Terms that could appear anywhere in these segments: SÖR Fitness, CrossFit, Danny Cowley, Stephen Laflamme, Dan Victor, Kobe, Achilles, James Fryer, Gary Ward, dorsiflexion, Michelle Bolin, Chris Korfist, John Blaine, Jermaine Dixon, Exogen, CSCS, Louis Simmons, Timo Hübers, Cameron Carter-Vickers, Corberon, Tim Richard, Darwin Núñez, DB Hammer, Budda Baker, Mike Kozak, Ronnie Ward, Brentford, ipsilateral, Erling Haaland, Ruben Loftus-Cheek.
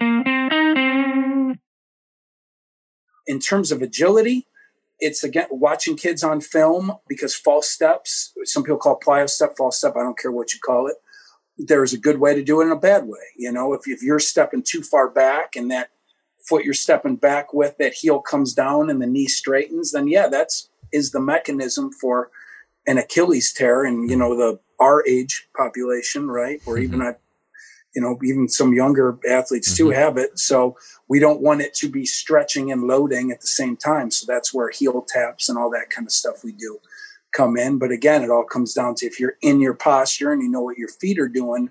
In terms of agility, it's again watching kids on film, because false steps, some people call plyo step, false step, I don't care what you call it. There's a good way to do it and a bad way. You know, if you're stepping too far back and that foot you're stepping back with, that heel comes down and the knee straightens, then yeah, is the mechanism for an Achilles tear in, you know, our age population, right? Or even even some younger athletes too have it. So we don't want it to be stretching and loading at the same time. So that's where heel taps and all that kind of stuff we do come in. But again, it all comes down to if you're in your posture and you know what your feet are doing,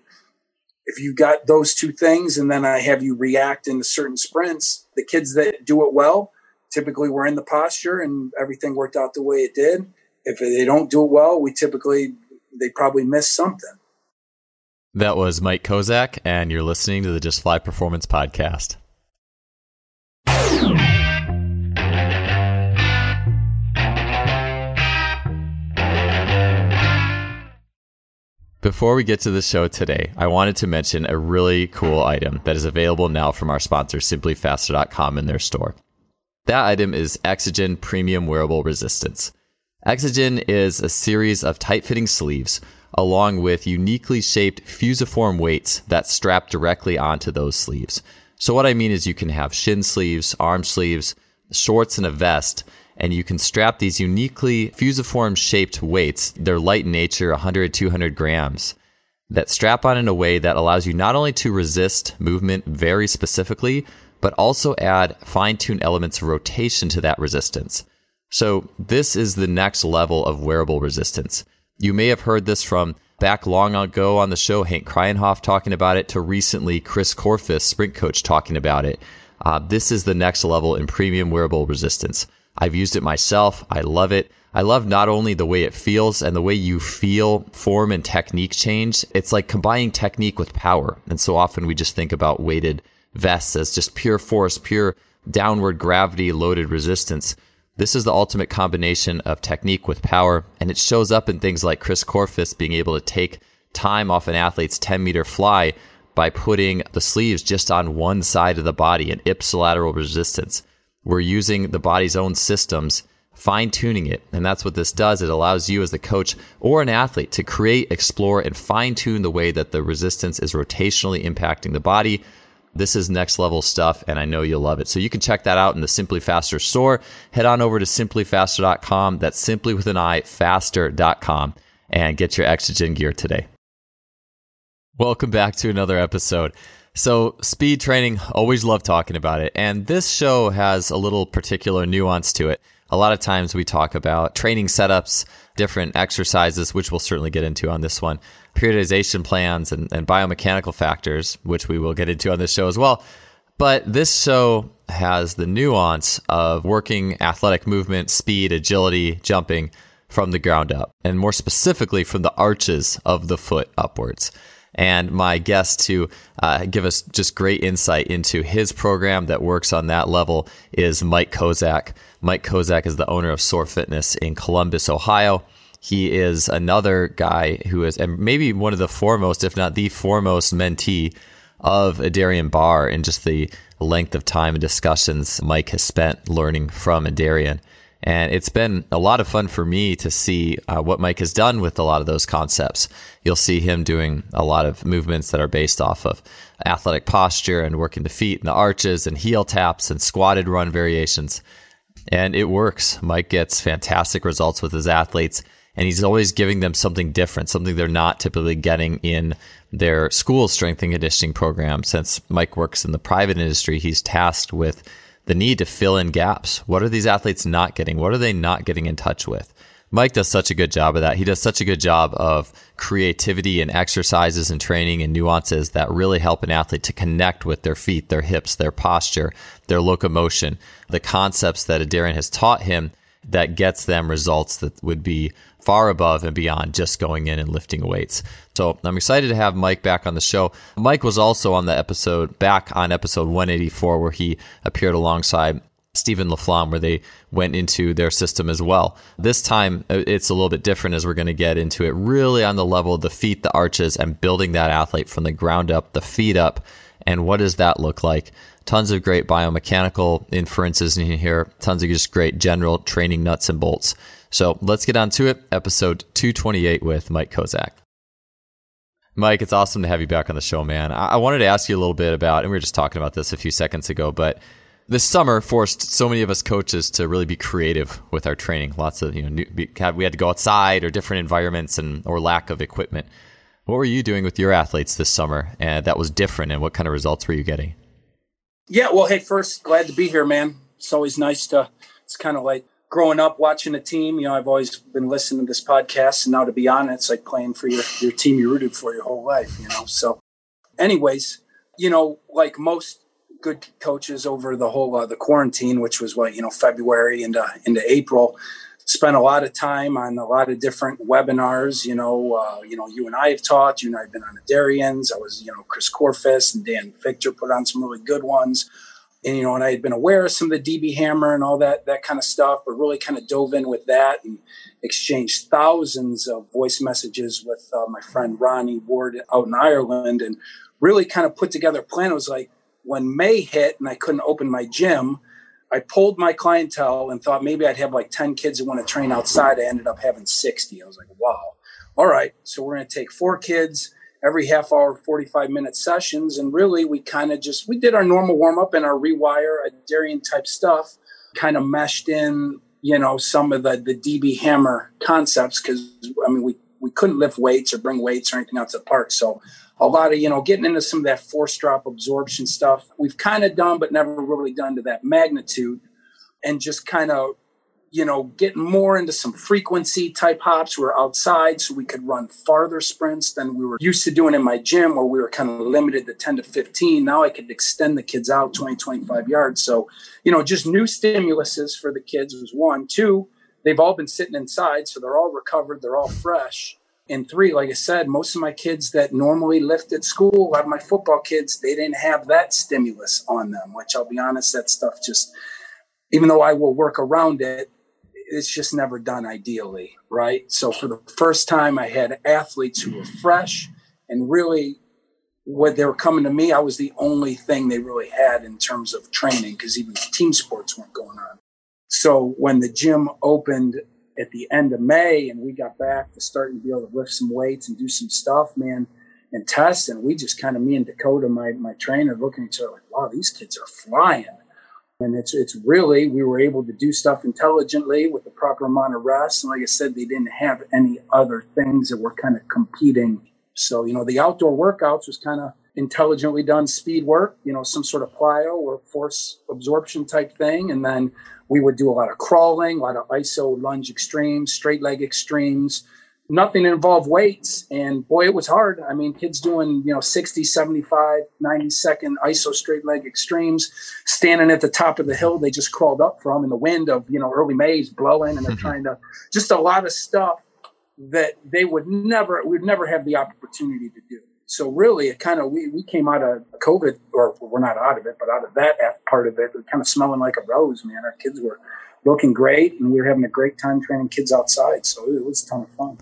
if you've got those two things, and then I have you react into certain sprints, the kids that do it well typically were in the posture and everything worked out the way it did. If they don't do it well, they probably miss something. That was Mike Kozak, and you're listening to the Just Fly Performance Podcast. Before we get to the show today, I wanted to mention a really cool item that is available now from our sponsor, simplyfaster.com, in their store. That item is Exogen Premium Wearable Resistance. Exogen is a series of tight-fitting sleeves along with uniquely shaped fusiform weights that strap directly onto those sleeves. So what I mean is you can have shin sleeves, arm sleeves, shorts, and a vest, and you can strap these uniquely fusiform shaped weights. They're light in nature, 100, 200 grams, that strap on in a way that allows you not only to resist movement very specifically, but also add fine-tuned elements of rotation to that resistance. So this is the next level of wearable resistance. You may have heard this from back long ago on the show, Hank Kryenhoff talking about it, to recently Chris Korfist, sprint coach, talking about it. This is the next level in premium wearable resistance. I've used it myself. I love it. I love not only the way it feels and the way you feel form and technique change. It's like combining technique with power. And so often we just think about weighted vests as just pure force, pure downward gravity loaded resistance. This is the ultimate combination of technique with power, and it shows up in things like Chris Korfist being able to take time off an athlete's 10-meter fly by putting the sleeves just on one side of the body, an ipsilateral resistance. We're using the body's own systems, fine-tuning it, and that's what this does. It allows you as the coach or an athlete to create, explore, and fine-tune the way that the resistance is rotationally impacting the body. This is next level stuff, and I know you'll love it. So you can check that out in the Simply Faster store. Head on over to simplyfaster.com. That's simply with an I, faster.com, and get your Exogen gear today. Welcome back to another episode. So speed training, always love talking about it. And this show has a little particular nuance to it. A lot of times we talk about training setups, different exercises, which we'll certainly get into on this one, periodization plans, and biomechanical factors, which we will get into on this show as well. But this show has the nuance of working athletic movement, speed, agility, jumping from the ground up, and more specifically from the arches of the foot upwards. And my guest to give us just great insight into his program that works on that level is Mike Kozak. Mike Kozak is the owner of SÖR Fitness in Columbus, Ohio. He is another guy who is maybe one of the foremost, if not the foremost, mentee of Adarian Barr, and just the length of time and discussions Mike has spent learning from Adarian. And it's been a lot of fun for me to see what Mike has done with a lot of those concepts. You'll see him doing a lot of movements that are based off of athletic posture and working the feet and the arches and heel taps and squatted run variations. And it works. Mike gets fantastic results with his athletes, and he's always giving them something different, something they're not typically getting in their school strength and conditioning program. Since Mike works in the private industry, he's tasked with the need to fill in gaps. What are these athletes not getting? What are they not getting in touch with? Mike does such a good job of that. He does such a good job of creativity and exercises and training and nuances that really help an athlete to connect with their feet, their hips, their posture, their locomotion, the concepts that Adarian has taught him that gets them results that would be far above and beyond just going in and lifting weights. So I'm excited to have Mike back on the show. Mike was also on the episode, back on episode 184, where he appeared alongside Stephen Laflamme, where they went into their system as well. This time, it's a little bit different, as we're going to get into it really on the level of the feet, the arches, and building that athlete from the ground up, the feet up, and what does that look like? Tons of great biomechanical inferences in here, tons of just great general training nuts and bolts. So let's get on to it. Episode 228 with Mike Kozak. Mike, it's awesome to have you back on the show, man. I wanted to ask you a little bit about, and we were just talking about this a few seconds ago, but this summer forced so many of us coaches to really be creative with our training. Lots of, we had to go outside or different environments and or lack of equipment. What were you doing with your athletes this summer and that was different, and what kind of results were you getting? Yeah, well, hey, first, glad to be here, man. It's always nice to, it's kind of like growing up watching a team. You know, I've always been listening to this podcast, and now to be on it, it's like playing for your team you rooted for your whole life, you know. So anyways, you know, like most good coaches over the whole the quarantine, which was February into April, spent a lot of time on a lot of different webinars. You and I have taught. You and I have been on Adarian's. I was, Chris Korfist and Dan Victor put on some really good ones, and I had been aware of some of the DB Hammer and all that kind of stuff, but really kind of dove in with that and exchanged thousands of voice messages with my friend Ronnie Ward out in Ireland, and really kind of put together a plan. It was like, when May hit and I couldn't open my gym, I pulled my clientele and thought maybe I'd have like 10 kids who want to train outside. I ended up having 60. I was like, wow. All right. So we're going to take 4 kids every half hour, 45-minute sessions. And really we kind of just, we did our normal warm up and our rewire, Adarian type stuff, kind of meshed in, some of the DB Hammer concepts. Cause I mean, we couldn't lift weights or bring weights or anything out to the park. So a lot of, getting into some of that force drop absorption stuff we've kind of done, but never really done to that magnitude, and just kind of, getting more into some frequency type hops. We were outside, so we could run farther sprints than we were used to doing in my gym, where we were kind of limited to 10 to 15. Now I could extend the kids out 20, 25 yards. So, just new stimuluses for the kids was 1. 2, they've all been sitting inside, so they're all recovered. They're all fresh. And 3, like I said, most of my kids that normally lift at school, a lot of my football kids, they didn't have that stimulus on them, which I'll be honest, that stuff just, even though I will work around it, it's just never done ideally, right? So for the first time, I had athletes who were fresh, and really when they were coming to me, I was the only thing they really had in terms of training, because even team sports weren't going on. So when the gym opened at the end of May and we got back to starting to be able to lift some weights and do some stuff, man, and test. And we just kind of, me and Dakota, my trainer, looking at each other like, wow, these kids are flying. And it's really, we were able to do stuff intelligently with the proper amount of rest. And like I said, they didn't have any other things that were kind of competing. So, the outdoor workouts was kind of intelligently done speed work, some sort of plyo or force absorption type thing. And then we would do a lot of crawling, a lot of iso lunge extremes, straight leg extremes, nothing that involved weights. And boy, it was hard. I mean, kids doing, 60, 75, 90-second iso straight leg extremes, standing at the top of the hill they just crawled up from in the wind of, early May is blowing, and they're trying to, just a lot of stuff that they would never have the opportunity to do. So really, it kind of, we came out of COVID, or we're not out of it, but out of that part of it, we're kind of smelling like a rose, man. Our kids were looking great, and we were having a great time training kids outside. So it was a ton of fun.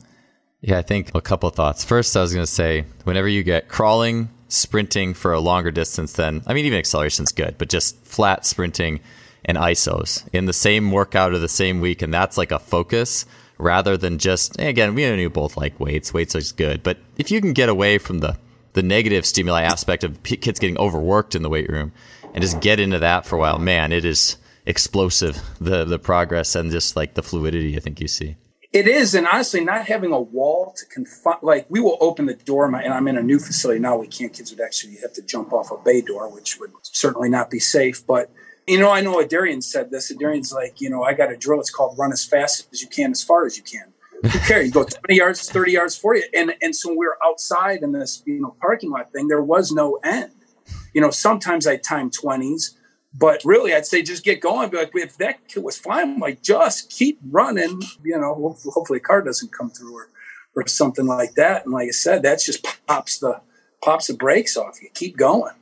Yeah, I think a couple of thoughts. First, I was going to say, whenever you get crawling, sprinting for a longer distance than, I mean, even acceleration's good, but just flat sprinting and isos in the same workout or the same week, and that's like a focus. Rather than just, again, we knew both like weights is good, but if you can get away from the negative stimuli aspect of kids getting overworked in the weight room and just get into that for a while, man, it is explosive, the progress and just like the fluidity I think you see. It is, and honestly, not having a wall to confine, like we will open the door, and I'm in a new facility now, kids would actually have to jump off a bay door, which would certainly not be safe, but I know Adarian said this. Adarian's like, I got a drill. It's called run as fast as you can, as far as you can. Who cares? You go 20 yards, 30 yards, 40. And so we were outside in this, parking lot thing. There was no end. Sometimes I time 20s, but really I'd say just get going. Be like, if that kid was flying, I'm like, just keep running. Hopefully a car doesn't come through or something like that. And like I said, that's just pops the brakes off. You keep going.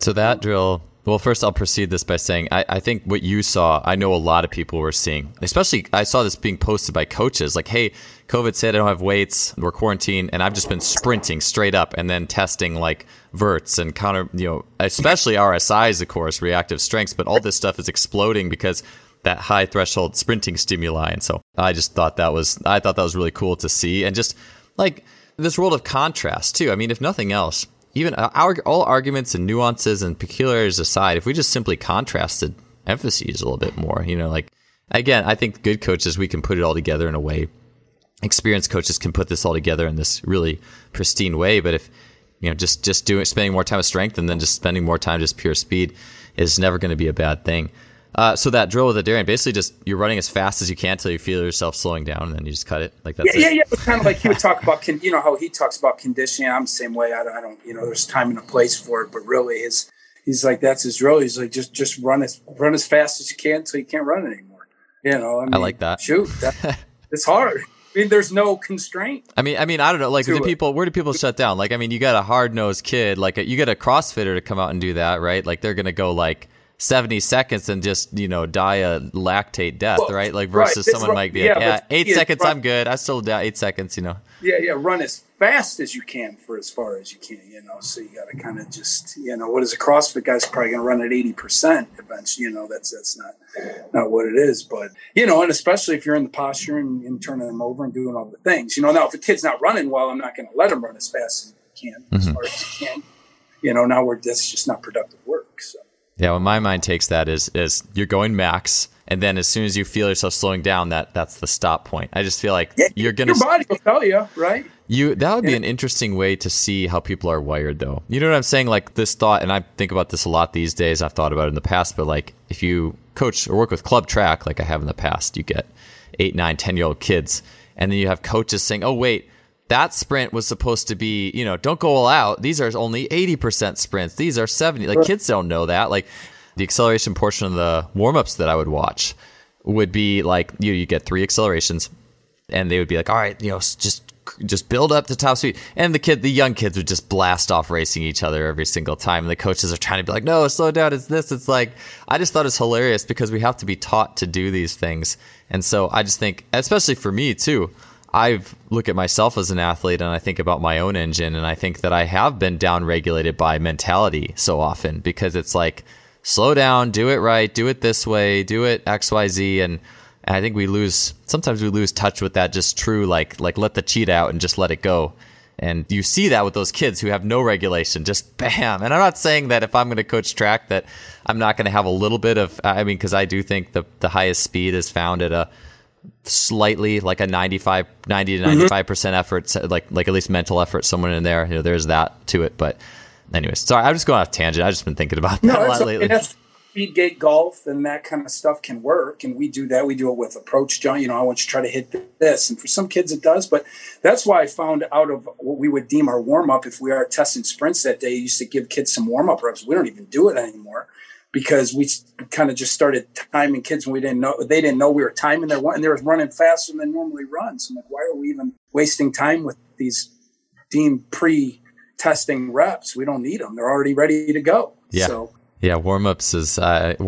So that drill Well, first, I'll proceed this by saying I think what you saw, I know a lot of people were seeing, especially I saw this being posted by coaches like, hey, COVID's hit, I don't have weights, we're quarantined, and I've just been sprinting straight up and then testing like verts and counter, you know, especially RSIs, of course, reactive strengths, but all this stuff is exploding because that high threshold sprinting stimuli. And so I just thought that was, I thought that was really cool to see. And just like this world of contrast too. I mean, if nothing else, even our, all arguments and nuances and peculiarities aside, if we just simply contrasted emphases a little bit more, you know, like, again, I think good coaches, we can put it all together in a way. Experienced coaches can put this all together in this really pristine way. But if, you know, just doing, spending more time with strength and then just spending more time just pure speed is never going to be a bad thing. So that drill with Adarian, basically just you're running as fast as you can until you feel yourself slowing down, and then you just cut it. Like that's it. It's kind of like he would talk about, you know, how he talks about conditioning. I'm the same way. I don't, you know, there's time and a place for it, but really, he's like that's his drill. He's like just run as fast as you can until you can't run anymore. You know, I mean, I like that. Shoot, it's hard. I mean, there's no constraint. I mean, I don't know. Like, where do people shut down? Like, I mean, you got a hard-nosed kid, like you get a CrossFitter to come out and do that, right? Like, they're gonna go like 70 seconds and just, you know, die a lactate death, right? Like versus right. Someone right. Might be like, yeah, 8 seconds, I'm good. I still die 8 seconds, you know. Yeah, run as fast as you can for as far as you can, you know. So you got to kind of just, you know, what is a CrossFit guy's probably going to run at 80% eventually, you know, that's not what it is. But, you know, and especially if you're in the posture and turning them over and doing all the things, you know. Now, if a kid's not running well, I'm not going to let him run as fast as he can, mm-hmm. as far as he can. You know, now that's just not productive work, so. Yeah, well, my mind takes that is you're going max, and then as soon as you feel yourself slowing down, that's the stop point. I just feel like you're gonna. Your body will tell you, right? That would be an interesting way to see how people are wired, though. You know what I'm saying? Like this thought, and I think about this a lot these days. I've thought about it in the past, but like if you coach or work with club track, like I have in the past, you get 8, 9, 10-year-old kids, and then you have coaches saying, "Oh, wait." That sprint was supposed to be, you know, don't go all out. These are only 80% sprints. These are 70. Like kids don't know that. Like the acceleration portion of the warmups that I would watch would be like you get 3 accelerations, and they would be like, all right, you know, just build up to top speed. And the young kids would just blast off racing each other every single time. And the coaches are trying to be like, no, slow down. It's this. It's like, I just thought it's hilarious because we have to be taught to do these things. And so I just think, especially for me too. I look at myself as an athlete and I think about my own engine, and I think that I have been downregulated by mentality so often because it's like, slow down, do it right, do it this way, do it X, Y, Z. And I think sometimes we lose touch with that just true, like let the cheat out and just let it go. And you see that with those kids who have no regulation, just bam. And I'm not saying that if I'm going to coach track that I'm not going to have a little bit of, I mean, because I do think the highest speed is found at a slightly like a 90 to 95% effort, like at least mental effort, someone in there, you know, there's that to it. But anyways, sorry, I'm just going off tangent. I've just been thinking about that a lot lately. That's speed gate golf and that kind of stuff can work. And we do that. We do it with approach, John, you know, I want you to try to hit this. And for some kids it does, but that's why I found out of what we would deem our warm up. If we are testing sprints that day, I used to give kids some warm up reps. We don't even do it anymore. Because we kind of just started timing kids when they didn't know we were timing their one, and they were running faster than normally runs. I'm like, why are we even wasting time with these deemed pre-testing reps? We don't need them; they're already ready to go. Yeah, so. Yeah. Warm-ups have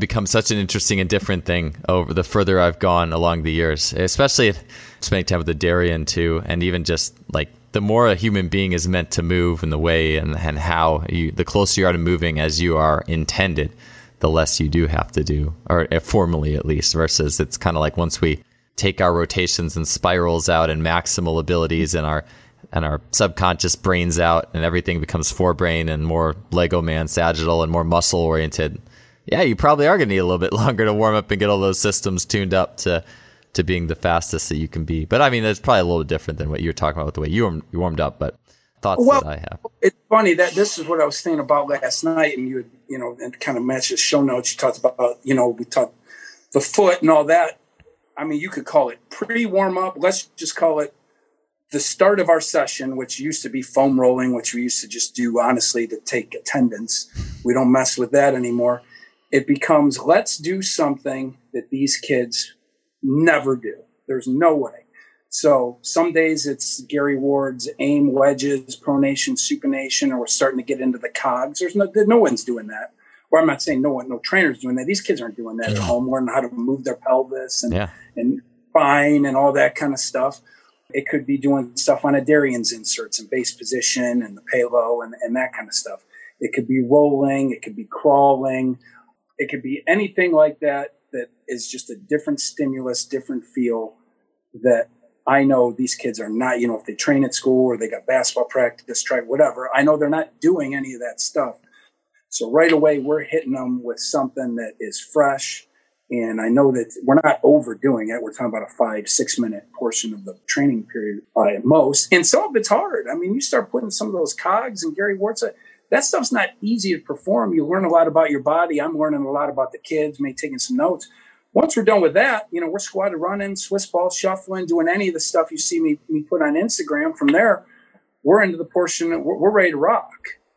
become such an interesting and different thing over the further I've gone along the years, especially spending time with Adarian too, and even just like. The more a human being is meant to move and the way and how you, the closer you are to moving as you are intended, the less you do have to do, or formally at least, versus it's kind of like once we take our rotations and spirals out and maximal abilities and our subconscious brains out and everything becomes forebrain and more Lego man sagittal and more muscle oriented. Yeah, you probably are going to need a little bit longer to warm up and get all those systems tuned up to being the fastest that you can be. But I mean, that's probably a little different than what you were talking about with the way you warmed up, but thoughts that I have. It's funny that this is what I was thinking about last night, and you know, and kind of matches show notes. You talked about, you know, we talked the foot and all that. I mean, you could call it pre-warm up. Let's just call it the start of our session, which used to be foam rolling, which we used to just do, honestly, to take attendance. We don't mess with that anymore. It becomes, let's do something that these kids never do. There's no way. So some days it's Gary Ward's aim, wedges, pronation, supination, or we're starting to get into the cogs. There's no one's doing that. Or I'm not saying no trainer's doing that. These kids aren't doing that at home, learning how to move their pelvis and spine and all that kind of stuff. It could be doing stuff on Adarian's inserts and base position and the payload and that kind of stuff. It could be rolling. It could be crawling. It could be anything like that that is just a different stimulus, different feel that I know these kids are not, you know, if they train at school or they got basketball practice, try whatever, I know they're not doing any of that stuff. So right away, we're hitting them with something that is fresh. And I know that we're not overdoing it. We're talking about a 5-6 minute portion of the training period at most. And some of it's hard. I mean, you start putting some of those cogs and Gary Ward said, that stuff's not easy to perform. You learn a lot about your body. I'm learning a lot about the kids, maybe taking some notes. Once we're done with that, you know, we're squatted, running, Swiss ball, shuffling, doing any of the stuff you see me put on Instagram. From there, we're into the portion that we're ready to rock.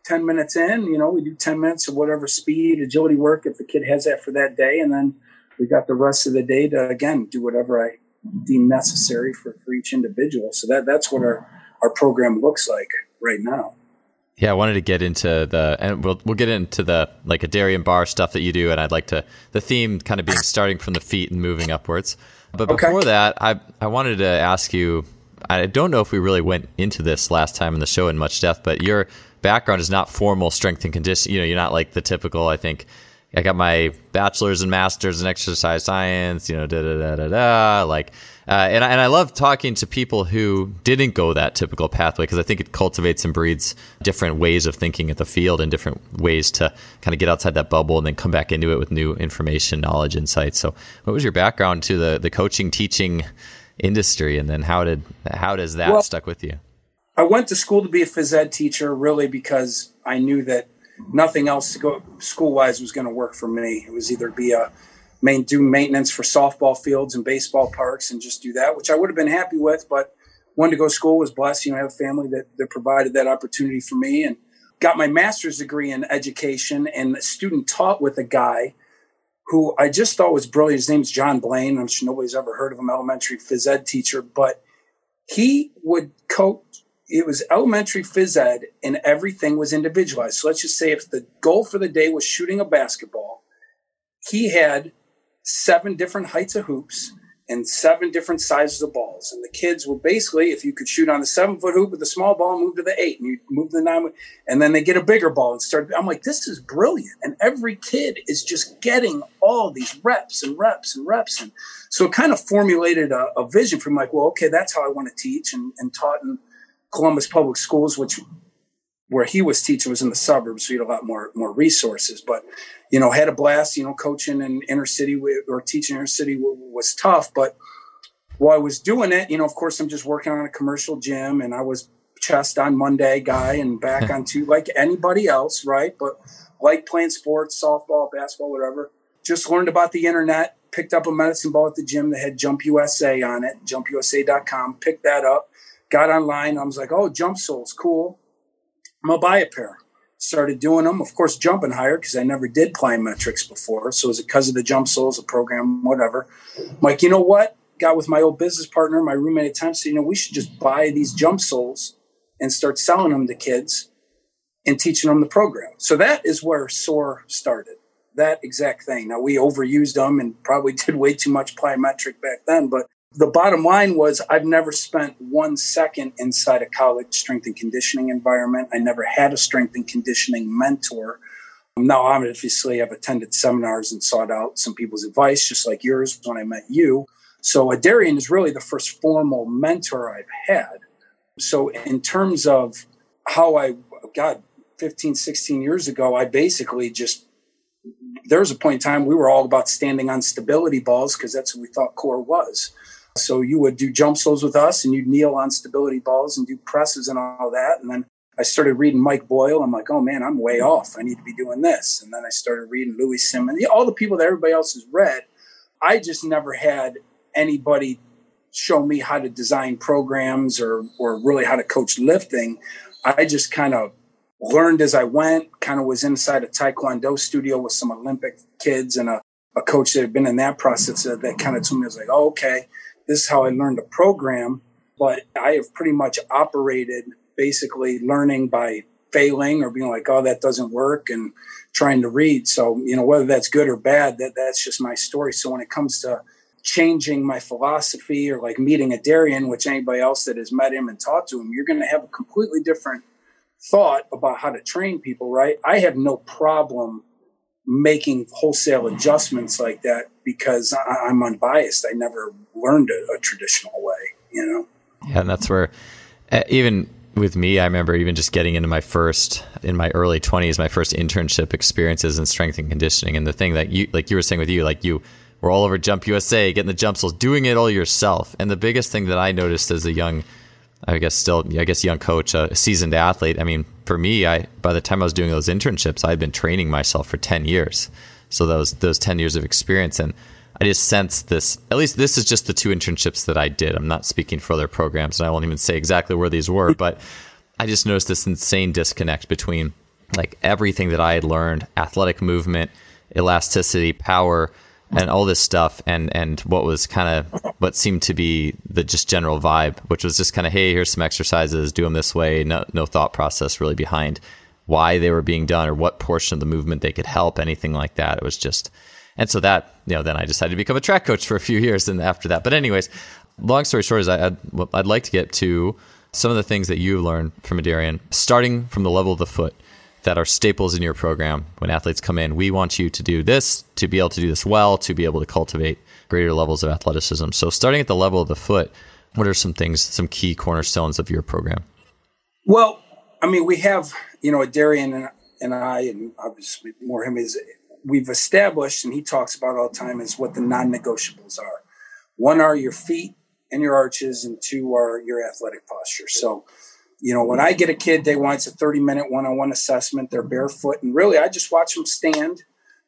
10 minutes in, you know, we do 10 minutes of whatever speed, agility work, if the kid has that for that day. And then we got the rest of the day to, again, do whatever I deem necessary for each individual. So that's what our program looks like right now. Yeah, I wanted to get into we'll get into the like Adarian Barr stuff that you do, and I'd like to the theme kind of being starting from the feet and moving upwards. But before that, I wanted to ask you, I don't know if we really went into this last time in the show in much depth, but your background is not formal strength and conditioning. You know, you're not like the typical. I think I got my bachelor's and master's in exercise science. You know, like. And I love talking to people who didn't go that typical pathway because I think it cultivates and breeds different ways of thinking at the field and different ways to kind of get outside that bubble and then come back into it with new information, knowledge, insights. So what was your background to the coaching, teaching industry? And then how does that stuck with you? I went to school to be a phys ed teacher really because I knew that nothing else to go school-wise was going to work for me. It was either be do maintenance for softball fields and baseball parks and just do that, which I would have been happy with, but wanted to go to school, was blessed. You know, I have a family that provided that opportunity for me and got my master's degree in education and student taught with a guy who I just thought was brilliant. His name's John Blaine. I'm sure nobody's ever heard of him, elementary phys ed teacher, but he would coach. It was elementary phys ed and everything was individualized. So let's just say if the goal for the day was shooting a basketball, he had 7 different heights of hoops and 7 different sizes of balls. And the kids were basically, if you could shoot on the 7-foot hoop with a small ball, move to the 8 and you move to the 9, and then they get a bigger ball and start. I'm like, this is brilliant. And every kid is just getting all these reps and reps and reps. And so it kind of formulated a vision from like, well, okay, that's how I want to teach and taught in Columbus Public Schools, which where he was teaching was in the suburbs. So he had a lot more resources, but, you know, had a blast, you know, coaching in inner city or teaching inner city was tough. But while I was doing it, you know, of course I'm just working on a commercial gym and I was chest on Monday guy and back on Tuesday, like anybody else. Right. But like playing sports, softball, basketball, whatever, just learned about the internet, picked up a medicine ball at the gym that had Jump USA on it, jumpusa.com, picked that up, got online. I was like, oh, jump soles. Cool. I'm going to buy a pair. Started doing them, of course, jumping higher because I never did plyometrics before. So is it because of the jump soles, the program, whatever? I'm like, you know what? Got with my old business partner, my roommate at the time, said, you know, we should just buy these jump soles and start selling them to kids and teaching them the program. So that is where SÖR started, that exact thing. Now, we overused them and probably did way too much plyometric back then, but the bottom line was I've never spent 1 second inside a college strength and conditioning environment. I never had a strength and conditioning mentor. Now, obviously, I've attended seminars and sought out some people's advice, just like yours when I met you. So Adarian is really the first formal mentor I've had. So in terms of how 15, 16 years ago, I basically just, there was a point in time we were all about standing on stability balls because that's what we thought core was. So you would do jump soles with us and you'd kneel on stability balls and do presses and all that. And then I started reading Mike Boyle. I'm like, oh man, I'm way off. I need to be doing this. And then I started reading Louis Simmons, all the people that everybody else has read. I just never had anybody show me how to design programs or really how to coach lifting. I just kind of learned as I went, kind of was inside a Taekwondo studio with some Olympic kids and a coach that had been in that process that kind of told me, I was like, oh, okay. This is how I learned to program. But I have pretty much operated basically learning by failing or being like, oh, that doesn't work, and trying to read. So, you know, whether that's good or bad, that's just my story. So when it comes to changing my philosophy or like meeting Adarian, which anybody else that has met him and talked to him, you're going to have a completely different thought about how to train people, right? I have no problem making wholesale adjustments like that because I'm unbiased. I never learned a traditional way, you know? Yeah, and that's where even with me, I remember even just getting into in my early 20s, my first internship experiences in strength and conditioning. And the thing that you were saying with you, like you were all over Jump USA, getting the jump cells, doing it all yourself. And the biggest thing that I noticed as a young coach, a seasoned athlete. I mean, for me, by the time I was doing those internships, I had been training myself for 10 years. So those 10 years of experience. And I just sense this, at least this is just the two internships that I did. I'm not speaking for other programs, and I won't even say exactly where these were, but I just noticed this insane disconnect between like everything that I had learned, athletic movement, elasticity, power, and all this stuff, and what was kind of what seemed to be the just general vibe, which was just kind of, hey, here's some exercises, do them this way, no thought process really behind why they were being done or what portion of the movement they could help, anything like that. It was just, and so that, you know, then I decided to become a track coach for a few years and after that. But anyways, long story short is I'd like to get to some of the things that you learned from Adarian, starting from the level of the foot, that are staples in your program. When athletes come in, we want you to do this, to be able to do this well, to be able to cultivate greater levels of athleticism. So starting at the level of the foot, what are some things, some key cornerstones of your program? Well, I mean, we have, you know, Adarian and I, and obviously more him, is we've established, and he talks about all the time, is what the non-negotiables are. One are your feet and your arches, and two are your athletic posture. So, you know, when I get a kid, they want a 30-minute one-on-one assessment. They're barefoot. And really, I just watch them stand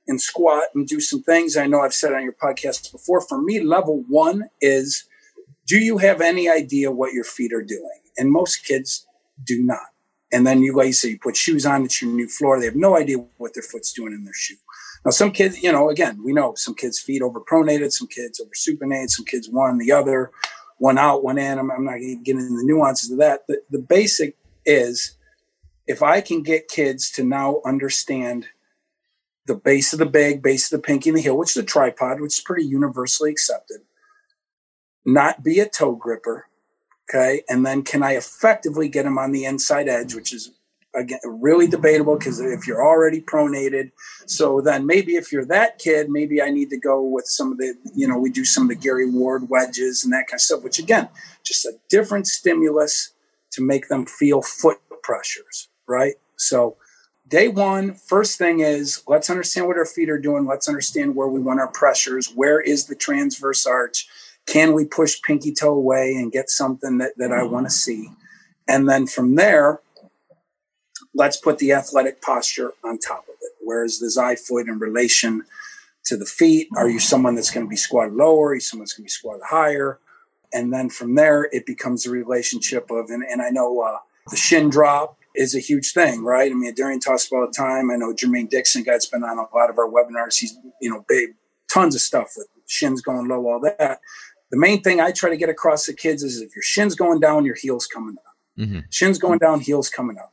and squat and do some things. I know I've said on your podcast before. For me, level one is, do you have any idea what your feet are doing? And most kids do not. And then, like you say, you put shoes on, it's your new floor. They have no idea what their foot's doing in their shoe. Now, some kids, you know, again, we know some kids' feet overpronated, some kids over supinated, some kids one, the other. One out, one in. I'm not going to get into the nuances of that. The basic is, if I can get kids to now understand the base of the bag, base of the pinky and the heel, which is the tripod, which is pretty universally accepted, not be a toe gripper, okay? And then can I effectively get them on the inside edge, which is, again, really debatable because if you're already pronated, so then maybe if you're that kid, maybe I need to go with some of the, you know, we do some of the Gary Ward wedges and that kind of stuff, which again, just a different stimulus to make them feel foot pressures, right? So day one, first thing is, let's understand what our feet are doing. Let's understand where we want our pressures. Where is the transverse arch? Can we push pinky toe away and get something that I want to see? And then from there, let's put the athletic posture on top of it. Where is the xi foot in relation to the feet? Are you someone that's going to be squatted lower? Are you someone that's going to be squatted higher? And then from there, it becomes a relationship of, and I know the shin drop is a huge thing, right? I mean, Adarian talks about all the time. I know Jermaine Dixon, guy's been on a lot of our webinars. He's, you know, big, tons of stuff with shins going low, all that. The main thing I try to get across to kids is if your shin's going down, your heel's coming up. Mm-hmm. Shin's going down, heel's coming up.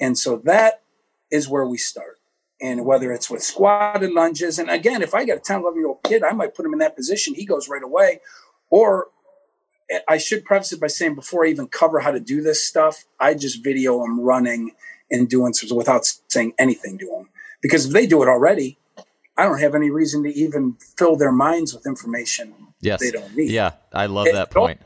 And so that is where we start. And whether it's with squatted lunges, and again, if I got a 10, 11-year-old kid, I might put him in that position. He goes right away. Or I should preface it by saying before I even cover how to do this stuff, I just video them running and doing something without saying anything to them. Because if they do it already, I don't have any reason to even fill their minds with information they don't need. Yeah, I love that point.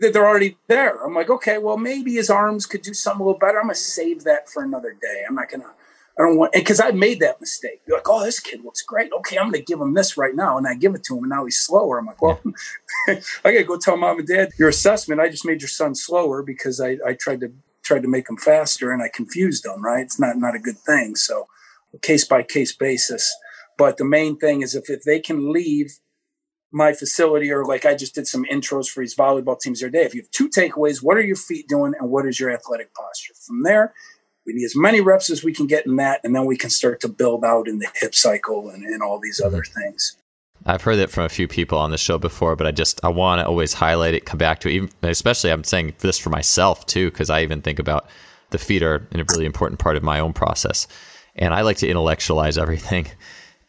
They're already there. I'm like, okay, well, maybe his arms could do something a little better. I'm going to save that for another day. I don't want, because I made that mistake. You're like, oh, this kid looks great. Okay, I'm going to give him this right now. And I give it to him, and now he's slower. I'm like, well, I got to go tell mom and dad your assessment. I just made your son slower because I tried to make him faster, and I confused him, right? It's not a good thing. So case-by-case basis. But the main thing is if they can leave my facility, or like I just did some intros for his volleyball teams the other day. If you have two takeaways, what are your feet doing and what is your athletic posture? From there, we need as many reps as we can get in that, and then we can start to build out in the hip cycle and all these other things. I've heard that from a few people on the show before, but I want to always highlight it, come back to it. Even, especially I'm saying this for myself too, because I even think about the feet are a really important part of my own process. And I like to intellectualize everything.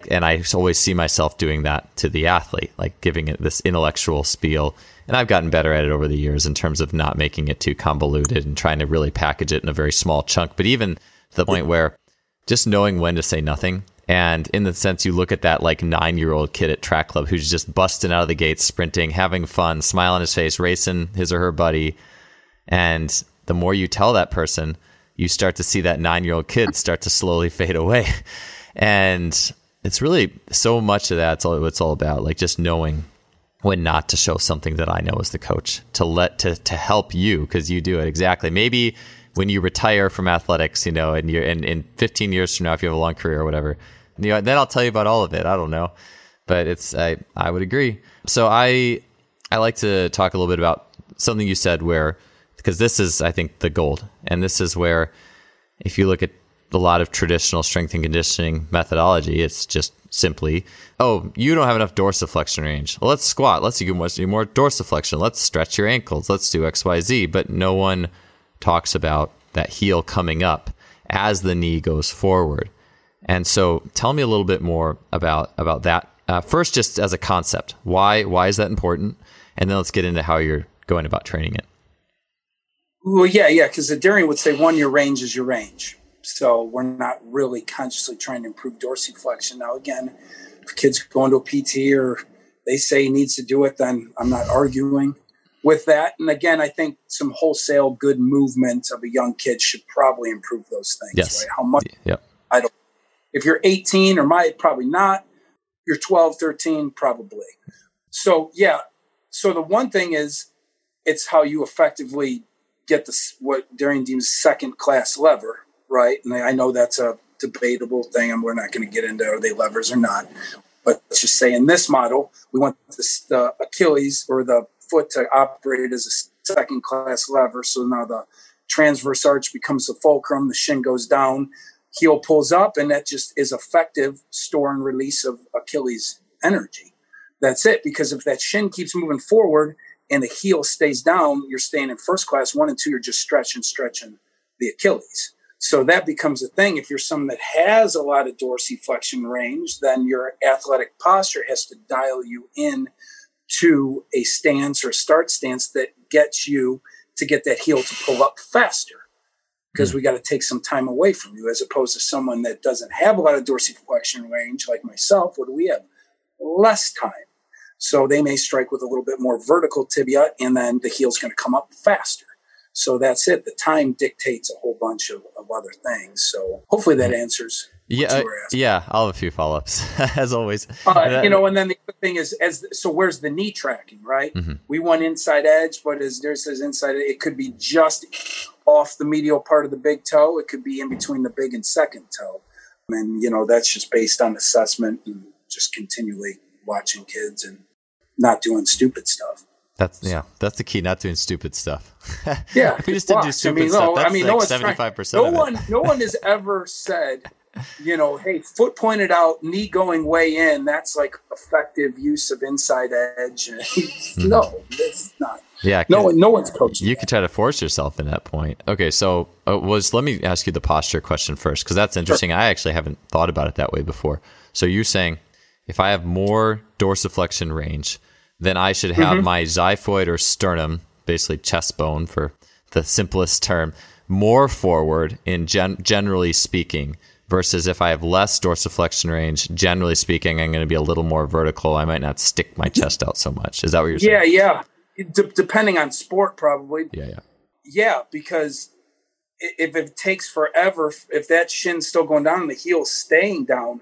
And I always see myself doing that to the athlete, like giving it this intellectual spiel. And I've gotten better at it over the years in terms of not making it too convoluted and trying to really package it in a very small chunk. But even to the point where just knowing when to say nothing. And in the sense, you look at that like 9-year-old kid at track club who's just busting out of the gates, sprinting, having fun, smile on his face, racing his or her buddy. And the more you tell that person, you start to see that 9-year-old kid start to slowly fade away. And it's really so much of that's all it's all about, like just knowing when not to show something that I know as the coach to help you, because you do it exactly. Maybe when you retire from athletics, you know, and you're in 15 years from now, if you have a long career or whatever, you know, then I'll tell you about all of it. I don't know, but it's I would agree. So I like to talk a little bit about something you said where, because this is I think the gold, and this is where if you look at a lot of traditional strength and conditioning methodology, it's just simply, oh, you don't have enough dorsiflexion range. Well, let's squat. Let's do more dorsiflexion. Let's stretch your ankles. Let's do X, Y, Z. But no one talks about that heel coming up as the knee goes forward. And so tell me a little bit more about that. First, just as a concept, why is that important? And then let's get into how you're going about training it. Well, yeah, because Adarian would say your range is your range. So we're not really consciously trying to improve dorsiflexion. Now, again, if a kid's going to a PT or they say he needs to do it, then I'm not arguing with that. And again, I think some wholesale good movement of a young kid should probably improve those things. Yes. Right? How much? Yep. I don't. If you're 18 probably not. You're 12, 13, probably. So, yeah. So the one thing is it's how you effectively get this, what Adarian deems second class lever. Right. And I know that's a debatable thing, and we're not going to get into are they levers or not. But let's just say in this model, we want the Achilles or the foot to operate as a second class lever. So now the transverse arch becomes the fulcrum, the shin goes down, heel pulls up, and that just is effective store and release of Achilles energy. That's it. Because if that shin keeps moving forward and the heel stays down, you're staying in first class one and two, you're just stretching the Achilles. So that becomes a thing. If you're someone that has a lot of dorsiflexion range, then your athletic posture has to dial you in to a stance or a start stance that gets you to get that heel to pull up faster, because we got to take some time away from you, as opposed to someone that doesn't have a lot of dorsiflexion range like myself. What do we have? Less time. So they may strike with a little bit more vertical tibia, and then the heel's going to come up faster. So that's it. The time dictates a whole bunch of other things. So hopefully that answers what you were asking. Yeah, I'll have a few follow-ups, as always. And then the other thing is, so where's the knee tracking, right? Mm-hmm. We want inside edge, but as there says inside, it could be just off the medial part of the big toe. It could be in between the big and second toe. And, that's just based on assessment and just continually watching kids and not doing stupid stuff. That's the key. Not doing stupid stuff. Yeah, we just didn't do stupid stuff. That's like 75%. No one has ever said, hey, foot pointed out, knee going way in. That's like effective use of inside edge. No, that's not. Yeah, no one's coaching. You could try to force yourself in that point. Okay, so let me ask you the posture question first, because that's interesting. Sure. I actually haven't thought about it that way before. So you're saying if I have more dorsiflexion range, then I should have my xiphoid or sternum, basically chest bone for the simplest term, more forward in generally speaking, versus if I have less dorsiflexion range, generally speaking, I'm going to be a little more vertical. I might not stick my chest out so much. Is that what you're saying? Yeah. Depending on sport, probably. Yeah. Yeah, because if it takes forever, if that shin's still going down and the heel's staying down,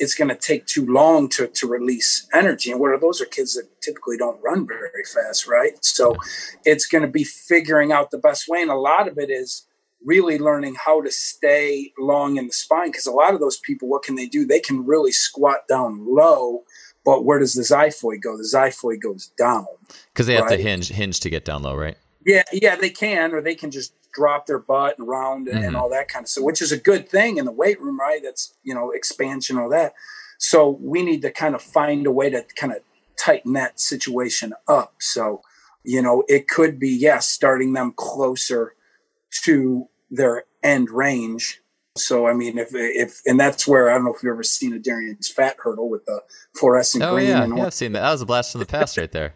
it's going to take too long to release energy. And those are kids that typically don't run very fast, right? So it's going to be figuring out the best way. And a lot of it is really learning how to stay long in the spine, because a lot of those people, what can they do? They can really squat down low, but where does the xiphoid go? The xiphoid goes down. Because they have to hinge to get down low, right? Yeah, they can, or they can just drop their butt and round and all that kind of stuff, which is a good thing in the weight room, right? That's, expansion, all that. So we need to kind of find a way to kind of tighten that situation up. So, you know, it could be, yes, starting them closer to their end range. So, I mean, if and that's where, I don't know if you've ever seen Adarian's fat hurdle with the fluorescent green. Yeah, and I've seen that. That was a blast from the past right there.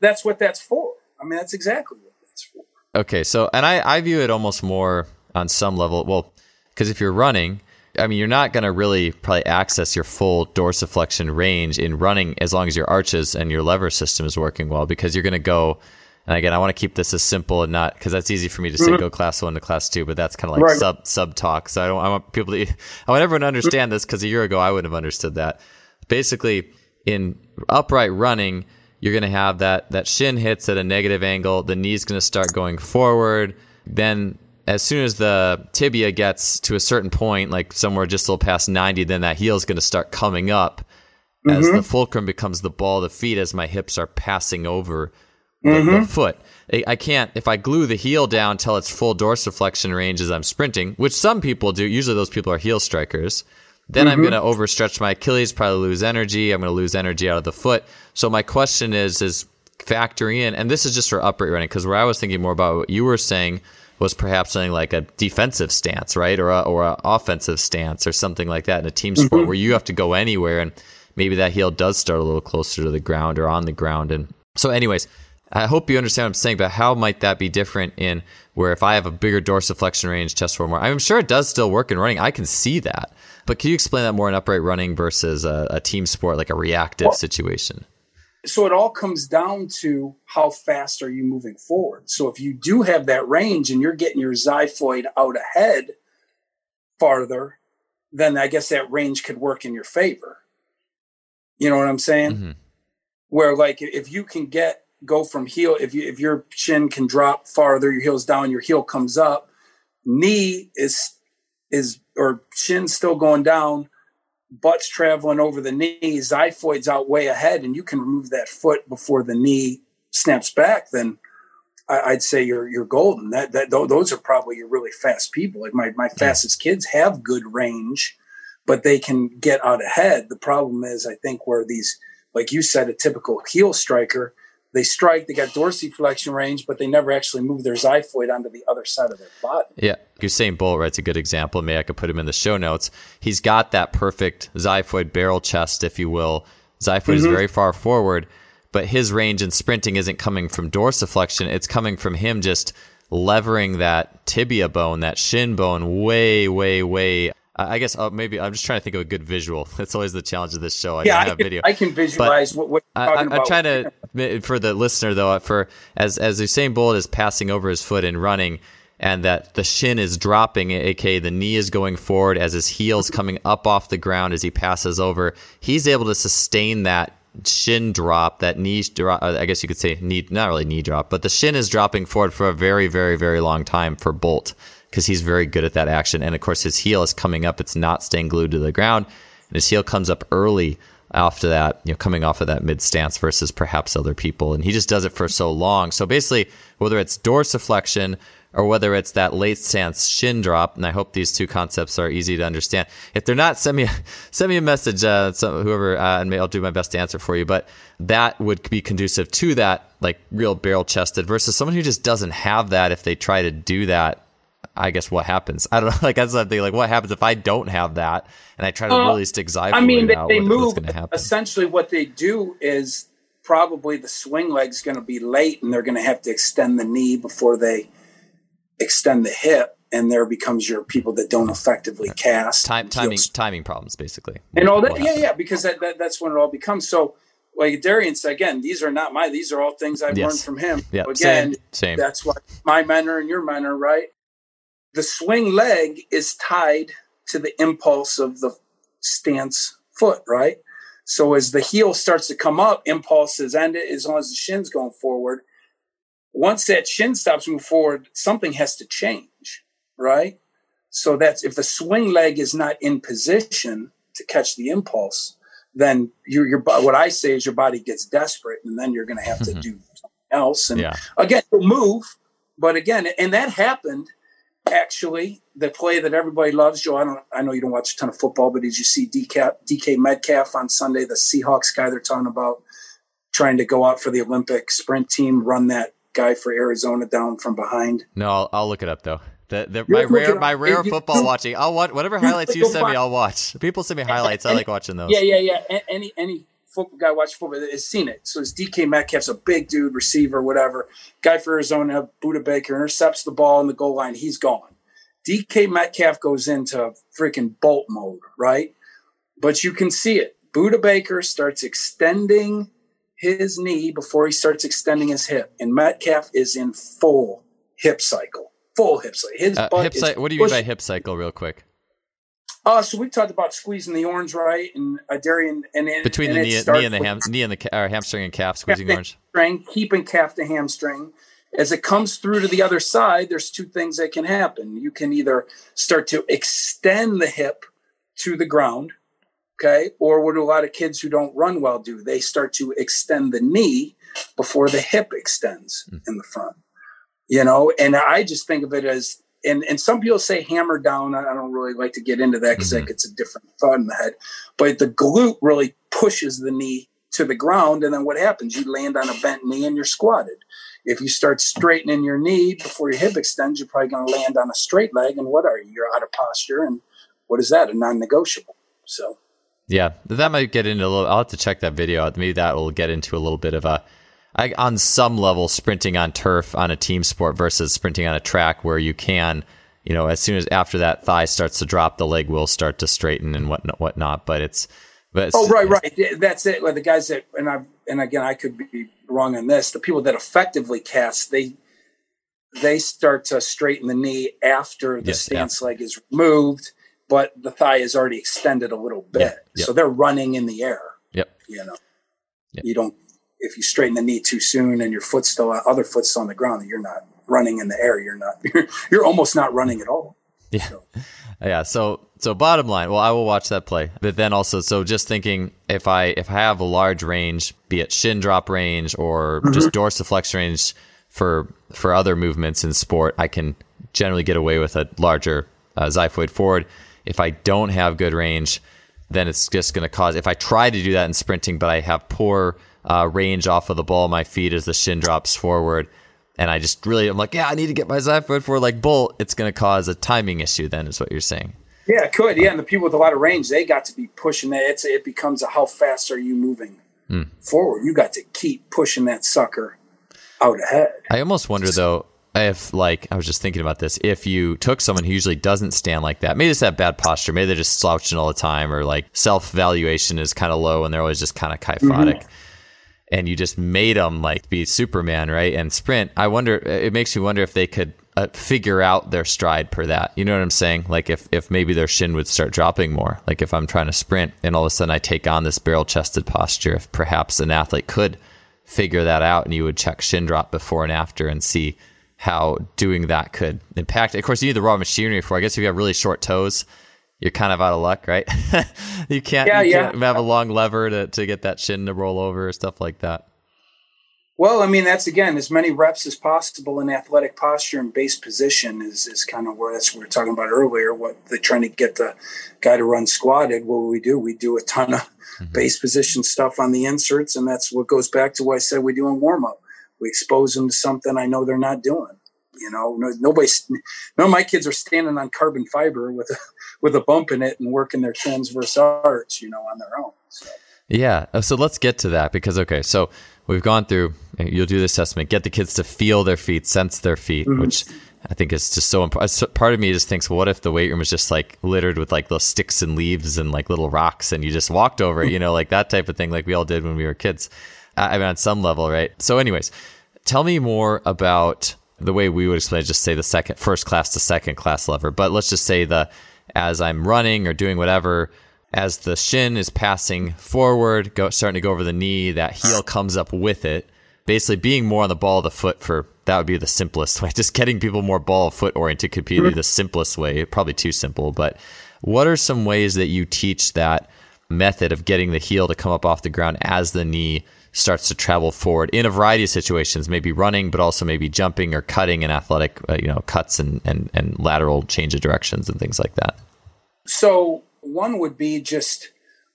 That's what that's for. I mean, that's exactly what that's for. Okay, so, and I view it almost more on some level, well, because if you're running, I mean, you're not going to really probably access your full dorsiflexion range in running as long as your arches and your lever system is working well, because you're going to go, and again, I want to keep this as simple and not, because that's easy for me to say, go class one to class two, but that's kind of like right. sub talk. So I want everyone to understand this, because a year ago I wouldn't have understood that. Basically, in upright running, you're going to have that shin hits at a negative angle, the knee's going to start going forward, then as soon as the tibia gets to a certain point, like somewhere just a little past 90, then that heel is going to start coming up as the fulcrum becomes the ball of the feet as my hips are passing over the foot. I can't, if I glue the heel down until it's full dorsiflexion range as I'm sprinting, which some people do, usually those people are heel strikers, then I'm going to overstretch my Achilles, probably lose energy. I'm going to lose energy out of the foot. So my question is factoring in, and this is just for upright running, because where I was thinking more about what you were saying was perhaps something like a defensive stance, right? Or a offensive stance or something like that in a team sport where you have to go anywhere, and maybe that heel does start a little closer to the ground or on the ground. And so anyways, I hope you understand what I'm saying, but how might that be different in where if I have a bigger dorsiflexion range, chest forward more? I'm sure it does still work in running. I can see that. But can you explain that more in upright running versus a team sport, like a reactive situation? So it all comes down to how fast are you moving forward. So if you do have that range and you're getting your xiphoid out ahead farther, then I guess that range could work in your favor. You know what I'm saying? Mm-hmm. Where like if you can go from heel, if your shin can drop farther, your heel's down, your heel comes up, knee is or shin still going down, butt's traveling over the knee, xiphoid's out way ahead, and you can remove that foot before the knee snaps back, then I'd say you're golden. Those are probably your really fast people. Like my fastest kids have good range, but they can get out ahead. The problem is, I think, where these, like you said, a typical heel striker, they strike, they got dorsiflexion range, but they never actually move their xiphoid onto the other side of their body. Yeah. Usain Bolt, right? It's a good example. Maybe I could put him in the show notes. He's got that perfect xiphoid barrel chest, if you will. Xiphoid is very far forward, but his range in sprinting isn't coming from dorsiflexion. It's coming from him just levering that tibia bone, that shin bone way, way, way. I guess maybe I'm just trying to think of a good visual. That's always the challenge of this show. I don't have video. I can visualize what you're talking about. I'm trying to, for the listener though, as Usain Bolt is passing over his foot and running, and that the shin is dropping, aka the knee is going forward as his heel's coming up off the ground as he passes over, he's able to sustain that shin drop, that knee drop. I guess you could say knee, not really knee drop, but the shin is dropping forward for a very, very, very long time for Bolt, because he's very good at that action. And of course, his heel is coming up. It's not staying glued to the ground. And his heel comes up early after that, you know, coming off of that mid stance versus perhaps other people. And he just does it for so long. So basically, whether it's dorsiflexion or whether it's that late stance shin drop, and I hope these two concepts are easy to understand. If they're not, send me a message, and I'll do my best to answer for you. But that would be conducive to that, like real barrel chested versus someone who just doesn't have that. If they try to do that, I guess what happens? I don't know. Like that's something. Like what happens if I don't have that and I try to really stick xiphoid out? I mean, they move. Essentially, what they do is probably the swing leg's going to be late, and they're going to have to extend the knee before they extend the hip, and there becomes your people that don't effectively cast. Timing problems, basically. And all that. Yeah, because that's when it all becomes so. Like Adarian said, again, these are all things I've learned from him. Yep. Again, same. That's why my mentor and your mentor, right? The swing leg is tied to the impulse of the stance foot, right? So as the heel starts to come up, impulse is ended as long as the shin's going forward. Once that shin stops moving forward, something has to change, right? So that's if the swing leg is not in position to catch the impulse, then your what I say is your body gets desperate, and then you're going to have to do something else. And again, you'll move, but again, and that happened. Actually, the play that everybody loves, Joe, I know you don't watch a ton of football, but did you see DK Metcalf on Sunday, the Seahawks guy they're talking about trying to go out for the Olympic sprint team, run that guy for Arizona down from behind? No, I'll look it up, though. My rare football watching. I'll watch whatever highlights you send me. I'll watch. People send me highlights. I like watching those. Yeah. Any football guy watching football has seen it. So it's DK Metcalf's a big dude, receiver, whatever. Guy for Arizona, Budda Baker intercepts the ball in the goal line. He's gone. DK Metcalf goes into freaking Bolt mode, right? But you can see it. Budda Baker starts extending his knee before he starts extending his hip, and Metcalf is in full hip cycle. Full hip cycle. What do you mean by hip cycle, real quick? So we talked about squeezing the orange, right? And Adarian and between and the knee and the hamstring and calf, squeezing the orange. Keeping calf to hamstring. As it comes through to the other side, there's two things that can happen. You can either start to extend the hip to the ground, okay? Or what do a lot of kids who don't run well do? They start to extend the knee before the hip extends in the front. You know, and I just think of it as, and some people say hammer down. I don't really like to get into that because that gets a different thought in the head. But the glute really pushes the knee to the ground. And then what happens? You land on a bent knee and you're squatted. If you start straightening your knee before your hip extends, you're probably going to land on a straight leg. And what are you? You're out of posture. And what is that? A non-negotiable. So, yeah, that might get into a little, I'll have to check that video out. Maybe that will get into a little bit of on some level, sprinting on turf on a team sport versus sprinting on a track where you can, you know, as soon as after that thigh starts to drop, the leg will start to straighten and whatnot. But that's it. Like the guys that, and again, I could be wrong on this. The people that effectively cast, they start to straighten the knee after the stance leg is removed, but the thigh is already extended a little bit. So they're running in the air. Yep. You know, you don't. If you straighten the knee too soon and your foot's still other foot's still on the ground, you're not running in the air. You're almost not running at all. Yeah. So bottom line, well, I will watch that play, but then also, so just thinking if I have a large range, be it shin drop range or just dorsiflex range for other movements in sport, I can generally get away with a larger xiphoid forward. If I don't have good range, then it's just going to cause, if I try to do that in sprinting, but I have poor range off of the ball of my feet as the shin drops forward, and I just really, I'm like, yeah, I need to get my xiphoid forward like Bolt. It's going to cause a timing issue then, is what you're saying. Yeah, it could. Yeah, and the people with a lot of range, they got to be pushing that. It becomes a how fast are you moving forward. You got to keep pushing that sucker out ahead. I almost wonder, though, if, like, I was just thinking about this, if you took someone who usually doesn't stand like that, maybe they just have bad posture, maybe they're just slouching all the time, or, like, self-valuation is kind of low and they're always just kind of kyphotic. Mm-hmm. And you just made them like be Superman, right? And sprint. I wonder. It makes me wonder if they could figure out their stride per that. You know what I'm saying? Like if maybe their shin would start dropping more. Like if I'm trying to sprint, and all of a sudden I take on this barrel-chested posture. If perhaps an athlete could figure that out, and you would check shin drop before and after, and see how doing that could impact. Of course, you need the raw machinery for. I guess if you have really short toes, you're kind of out of luck, right? you can't have a long lever to get that shin to roll over or stuff like that. Well, I mean, that's, again, as many reps as possible in athletic posture and base position is kind of where that's what we were talking about earlier, what they're trying to get the guy to run squatted. What do? We do a ton of base position stuff on the inserts, and that's what goes back to what I said we do in warm-up. We expose them to something I know they're not doing. You know, none of my kids are standing on carbon fiber with a bump in it and working their transverse arch, you know, on their own. So. Yeah. So let's get to that because, okay, so we've gone through, you'll do this assessment, get the kids to feel their feet, sense their feet, which I think is just so important. Part of me just thinks, well, what if the weight room was just like littered with like those sticks and leaves and like little rocks and you just walked over it, you know, like that type of thing, like we all did when we were kids. I mean, on some level, right? So anyways, tell me more about... the way we would explain it, just say the first class to second class lever. But let's just say as I'm running or doing whatever, as the shin is passing forward, starting to go over the knee, that heel comes up with it, basically being more on the ball of the foot that would be the simplest way. Just getting people more ball of foot oriented could be the simplest way, probably too simple. But what are some ways that you teach that method of getting the heel to come up off the ground as the knee starts to travel forward in a variety of situations, maybe running, but also maybe jumping or cutting and athletic, cuts and lateral change of directions and things like that. So one would be just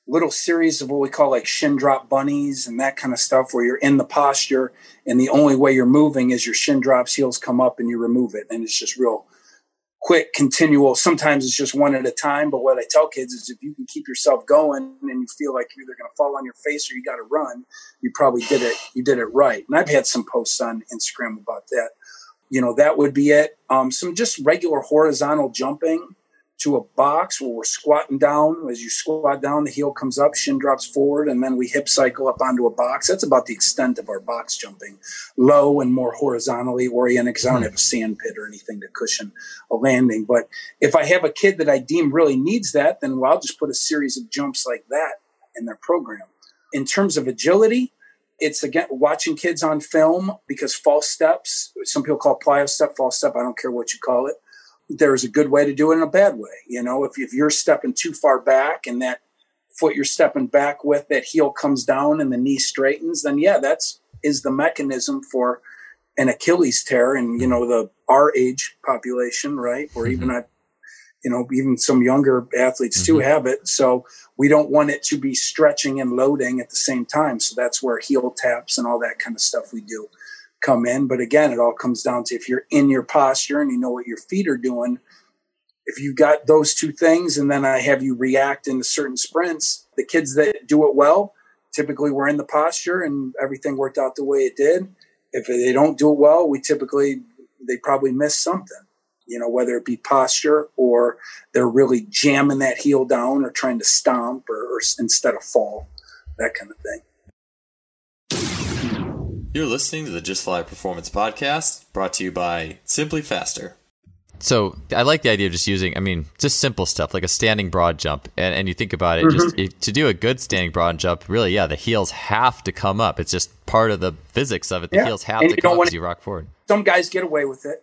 little series of what we call like shin drop bunnies and that kind of stuff, where you're in the posture and the only way you're moving is your shin drops, heels come up and you remove it. And it's just real quick, continual. Sometimes it's just one at a time. But what I tell kids is if you can keep yourself going and you feel like you're either going to fall on your face or you got to run, you probably did it. You did it right. And I've had some posts on Instagram about that. That would be it. Some just regular horizontal jumping to a box where we're squatting down. As you squat down, the heel comes up, shin drops forward, and then we hip cycle up onto a box. That's about the extent of our box jumping. Low and more horizontally oriented, because I don't have a sand pit or anything to cushion a landing. But if I have a kid that I deem really needs that, then I'll just put a series of jumps like that in their program. In terms of agility, it's, again, watching kids on film, because false steps, some people call plyo step, false step, I don't care what you call it. There's a good way to do it and a bad way. If you're stepping too far back and that foot you're stepping back with, that heel comes down and the knee straightens, then that is the mechanism for an Achilles tear in, our age population, right? Or even even some younger athletes too have it. So we don't want it to be stretching and loading at the same time. So that's where heel taps and all that kind of stuff we do come in. But again, it all comes down to if you're in your posture and you know what your feet are doing, if you've got those two things, and then I have you react into certain sprints, the kids that do it well, typically were in the posture and everything worked out the way it did. If they don't do it well, they probably miss something, whether it be posture or they're really jamming that heel down or trying to stomp or instead of fall, that kind of thing. You're listening to the Just Fly Performance Podcast, brought to you by Simply Faster. So I like the idea of just using, just simple stuff, like a standing broad jump. And you think about it, just to do a good standing broad jump, really, the heels have to come up. It's just part of the physics of it. The heels have to come up as you rock forward. Some guys get away with it.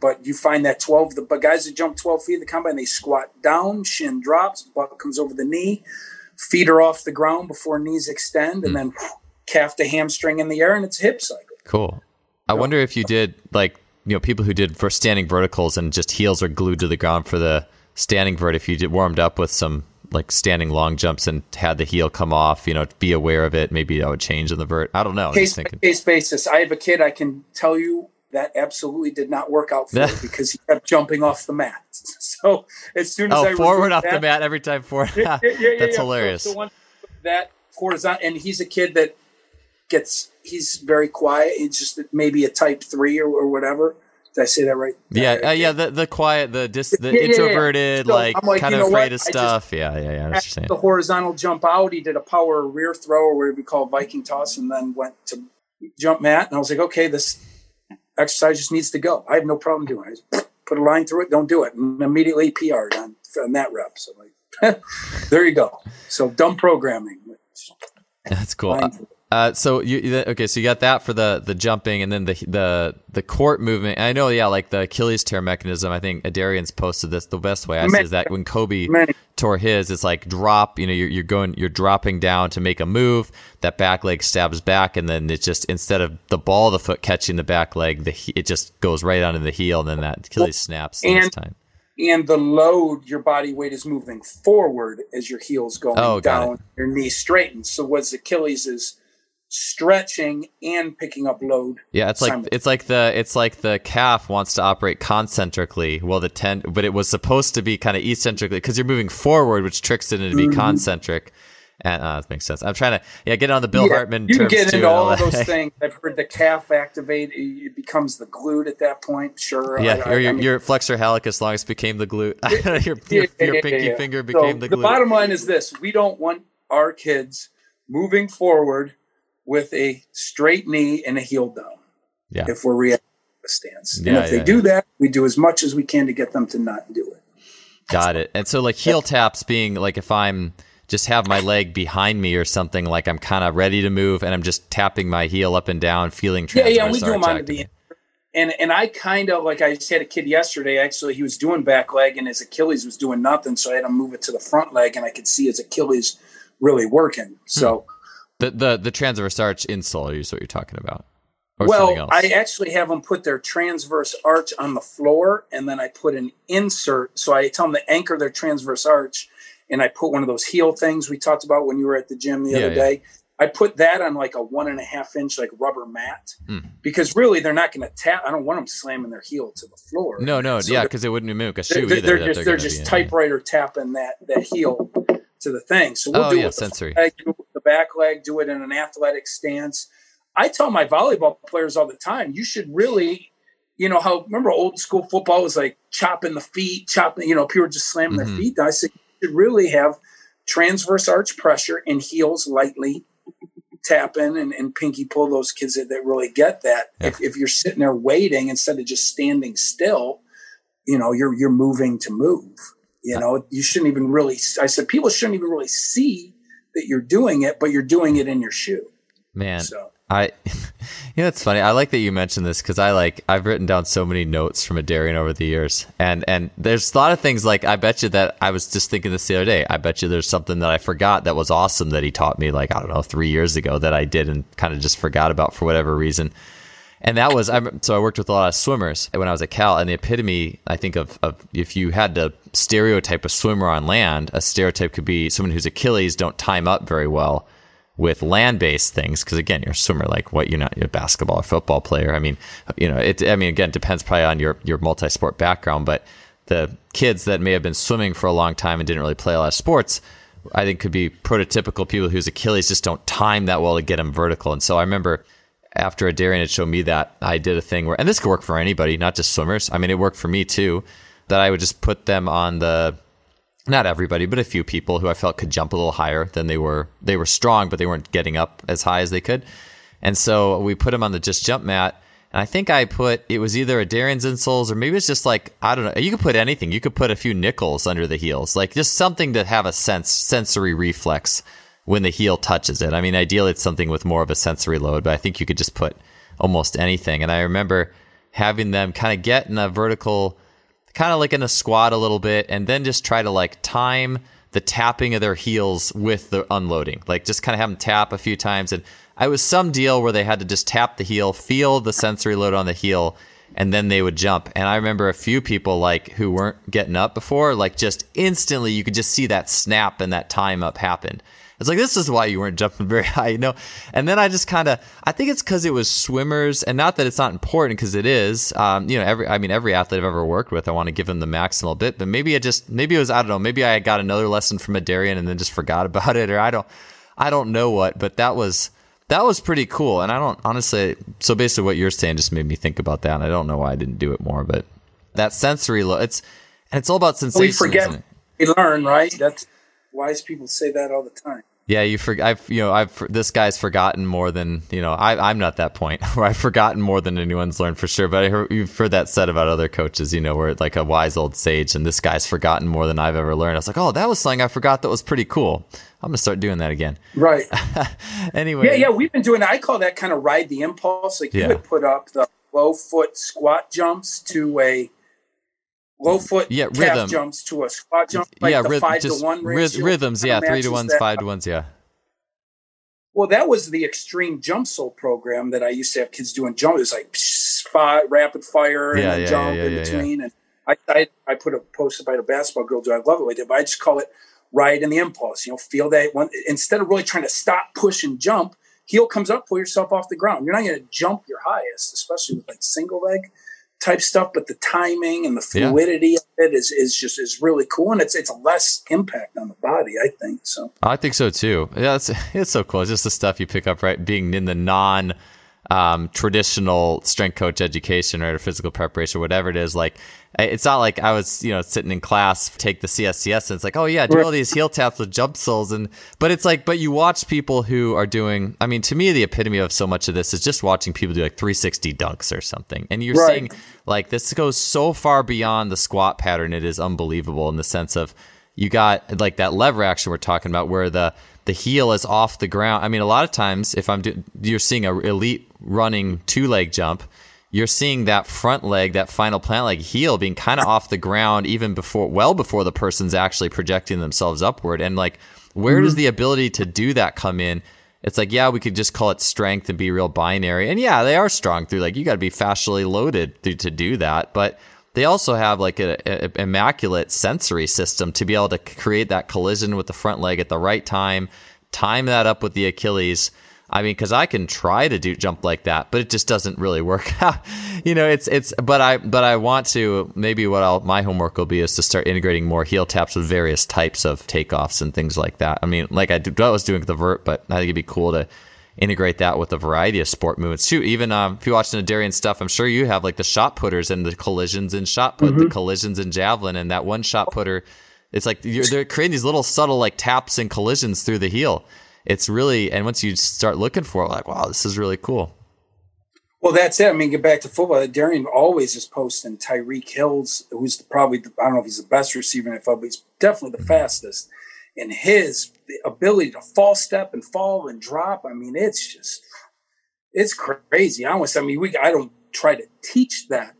But you find that the guys that jump 12 feet in the combine, they squat down, shin drops, butt comes over the knee, feet are off the ground before knees extend, and then calf to hamstring in the air, and it's hip cycle. Cool. I wonder if you did people who did for standing verticals and just heels are glued to the ground for the standing vert, if you did warmed up with some standing long jumps and had the heel come off, be aware of it. Maybe that would change in the vert. I don't know. Case basis. I have a kid, I can tell you, that absolutely did not work out for him because he kept jumping off the mat. So as soon as forward off the mat every time forward. That's hilarious. So once that horizontal, and he's a kid that he's very quiet. He's just maybe a type 3 or whatever. Did I say that right? The quiet, the introverted, yeah. So I'm afraid of stuff. I understand. The horizontal jump out. He did a power rear throw, or what we call Viking toss, and then went to jump mat. And I was like, okay, this exercise just needs to go. I have no problem doing it. I just put a line through it. Don't do it. And immediately PR'd on that rep. So there you go. So dumb programming. That's cool. So you got that for the jumping, and then the court movement. I know, the Achilles tear mechanism. I think Adarian's posted this. The best way I see is that when Kobe tore his, it's like drop. You're dropping down to make a move. That back leg stabs back, and then it just, instead of the ball of the foot catching the back leg, it just goes right onto the heel, and then that Achilles snaps next time. And the load, your body weight is moving forward as your heel's going down. Your knee straightens. So what's Achilles is stretching and picking up load. Yeah, it's like the calf wants to operate concentrically. Well, but it was supposed to be kind of eccentrically because you're moving forward, which tricks it into be concentric. And that makes sense. I'm trying to get on the Bill Hartman. You terms get into all those things. I've heard the calf activate. It becomes the glute at that point. Sure. Yeah, your flexor hallucis longus became the glute. Your pinky finger became the glute. The bottom line is this: we don't want our kids moving forward with a straight knee and a heel down, if we're reacting to a stance. And if they do that, we do as much as we can to get them to not do it. Got it. And so heel taps being if I'm just have my leg behind me or something, I'm kind of ready to move and I'm just tapping my heel up and down, feeling transverse. Yeah, we do them on the end. And I I just had a kid yesterday, actually, he was doing back leg and his Achilles was doing nothing. So I had to move it to the front leg and I could see his Achilles really working. So The transverse arch insole is what you're talking about. Well, I actually have them put their transverse arch on the floor, and then I put an insert. So I tell them to anchor their transverse arch, and I put one of those heel things we talked about when you were at the gym the other day. I put that on like a 1.5-inch like rubber mat because really they're not going to tap. I don't want them slamming their heel to the floor. No, so because it wouldn't mimic a shoe either. They're just typewriter tapping that heel to the thing. So we'll do it with sensory. Do it with the back leg, do it in an athletic stance. I tell my volleyball players all the time, you should really, you know, remember old school football was like chopping the feet, people were just slamming their feet. I said, you should really have transverse arch pressure and heels lightly tapping and pinky pull those kids that really get that. Yeah. If you're sitting there waiting instead of just standing still, you know, you're moving to move, you know, you shouldn't even really, I said, people shouldn't even really see that you're doing it, but you're doing it in your shoe. Man. So. It's funny. I like that you mentioned this because I've written down so many notes from Adarian over the years, and there's a lot of things like I bet you that I was just thinking this the other day. I bet you there's something that I forgot that was awesome that he taught me, like I don't know, 3 years ago that I did and kind of just forgot about for whatever reason. And that was so I worked with a lot of swimmers when I was at Cal, and the epitome I think of if you had to stereotype a swimmer on land, a stereotype could be someone whose Achilles don't time up very well with land-based things, because again, you're a swimmer, like what you're not, you're a basketball or football player. I mean, you know, it depends probably on your multi-sport background, but the kids that may have been swimming for a long time and didn't really play a lot of sports, I think could be prototypical people whose Achilles just don't time that well to get them vertical. And so I remember after Adarian had shown me that, I did a thing where, and this could work for anybody, not just swimmers. I mean, it worked for me too, that I would just put them on not everybody, but a few people who I felt could jump a little higher than they were. They were strong, but they weren't getting up as high as they could. And so we put them on the just jump mat. And I think I put, it was either Adarian's insoles or maybe it's just like, I don't know. You could put anything. You could put a few nickels under the heels, like just something to have a sensory reflex when the heel touches it. I mean, ideally it's something with more of a sensory load, but I think you could just put almost anything. And I remember having them kind of get in a vertical, kind of like in a squat a little bit, and then just try to like time the tapping of their heels with the unloading, like just kind of have them tap a few times. And I was some deal where they had to just tap the heel, feel the sensory load on the heel, and then they would jump. And I remember a few people like who weren't getting up before, like just instantly you could just see that snap and that time up happen. It's like, this is why you weren't jumping very high, you know? And then I just kind of, I think it's because it was swimmers, and not that it's not important because it is, every athlete I've ever worked with, I want to give them the maximal bit, but maybe I got another lesson from Adarian and then just forgot about it, or I don't know what, but that was pretty cool. And I don't honestly, so basically what you're saying just made me think about that. And I don't know why I didn't do it more, but that sensory load, it's all about sensation. We forget, we learn, right? That's wise people say that all the time. Yeah, you forget. This guy's forgotten more than, you know. I'm not that point where I've forgotten more than anyone's learned for sure. But you've heard that said about other coaches, you know, where like a wise old sage, and this guy's forgotten more than I've ever learned. I was like, oh, that was something I forgot that was pretty cool. I'm gonna start doing that again. Right. Anyway. Yeah, we've been doing. I call that kind of ride the impulse. Like you would put up the low foot squat jumps to a low foot calf jumps to a squat jump, like the 5-to-1 ratio. Rhythms, 3-to-1s, 5-to-1s, Well, that was the extreme jump sole program that I used to have kids doing jump. It was like rapid fire and jump in between. And I put a post by the basketball girl, do I love it with it, but I just call it ride in the impulse. You know, feel that one. Instead of really trying to stop, push, and jump, heel comes up, pull yourself off the ground. You're not going to jump your highest, especially with like single leg type stuff, but the timing and the fluidity of it is really cool, and it's less impact on the body, I think. So I think so too. Yeah, it's so cool. It's just the stuff you pick up, right? Being in the non traditional strength coach education or physical preparation, whatever it is. Like it's not like I was, you know, sitting in class, take the CSCS, and it's like, oh yeah, do all these heel taps with jump soles, but you watch people who are doing. I mean, to me, the epitome of so much of this is just watching people do like 360 dunks or something, and you're seeing like this goes so far beyond the squat pattern. It is unbelievable in the sense of you got like that lever action we're talking about, where the heel is off the ground. I mean, a lot of times if you're seeing an elite running 2-leg jump, you're seeing that front leg, that final plant leg heel being kind of off the ground even before the person's actually projecting themselves upward. And like, where does the ability to do that come in? it's like, yeah, we could just call it strength and be real binary. And yeah, they are strong through, like, you got to be fascially loaded to do that. But they also have like an immaculate sensory system to be able to create that collision with the front leg at the right time, time that up with the Achilles. I mean, because I can try to do jump like that, but it just doesn't really work out. You know, it's. But I want to. Maybe my homework will be is to start integrating more heel taps with various types of takeoffs and things like that. I mean, like I was doing with the vert, but I think it'd be cool to integrate that with a variety of sport movements. Shoot, even if you watch the Adarian stuff, I'm sure you have like the shot putters and the collisions in shot put, the collisions in javelin, and that one shot putter. It's like they're creating these little subtle like taps and collisions through the heel. It's really, and once you start looking for it, like, wow, this is really cool. Well, that's it. I mean, get back to football. Adarian always is posting Tyreek Hills, who's probably, I don't know if he's the best receiver in the NFL, but he's definitely the fastest. And his ability to false step and fall and drop, I mean, it's just, it's crazy. Honestly, I mean, I don't try to teach that.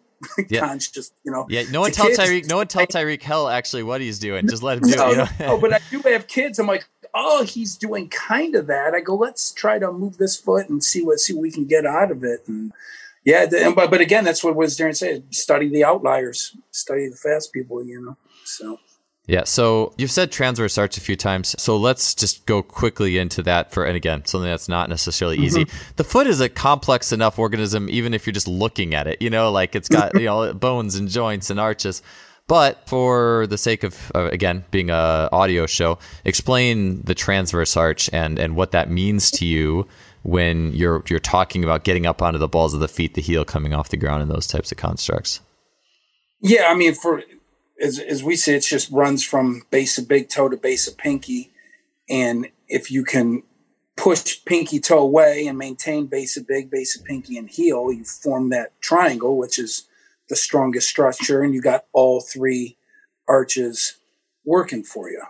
Conscious, you know. Yeah, no one tell Tyreek Hill actually what he's doing. Just let him do it. You know? No, but I do have kids. I'm like, oh, he's doing kind of that. I go, let's try to move this foot and see what we can get out of it. And yeah, but again, that's what Darren said. Study the outliers, study the fast people, you know. So yeah, so you've said transverse arch a few times. So let's just go quickly into that for, and again, something that's not necessarily easy. The foot is a complex enough organism, even if you're just looking at it, you know, like it's got, you know, bones and joints and arches. But for the sake of, again, being an audio show, explain the transverse arch and what that means to you when you're talking about getting up onto the balls of the feet, the heel coming off the ground, and those types of constructs. Yeah, I mean, as we say, it just runs from base of big toe to base of pinky. And if you can push pinky toe away and maintain base of big, base of pinky, and heel, you form that triangle, which is the strongest structure, and you got all three arches working for you.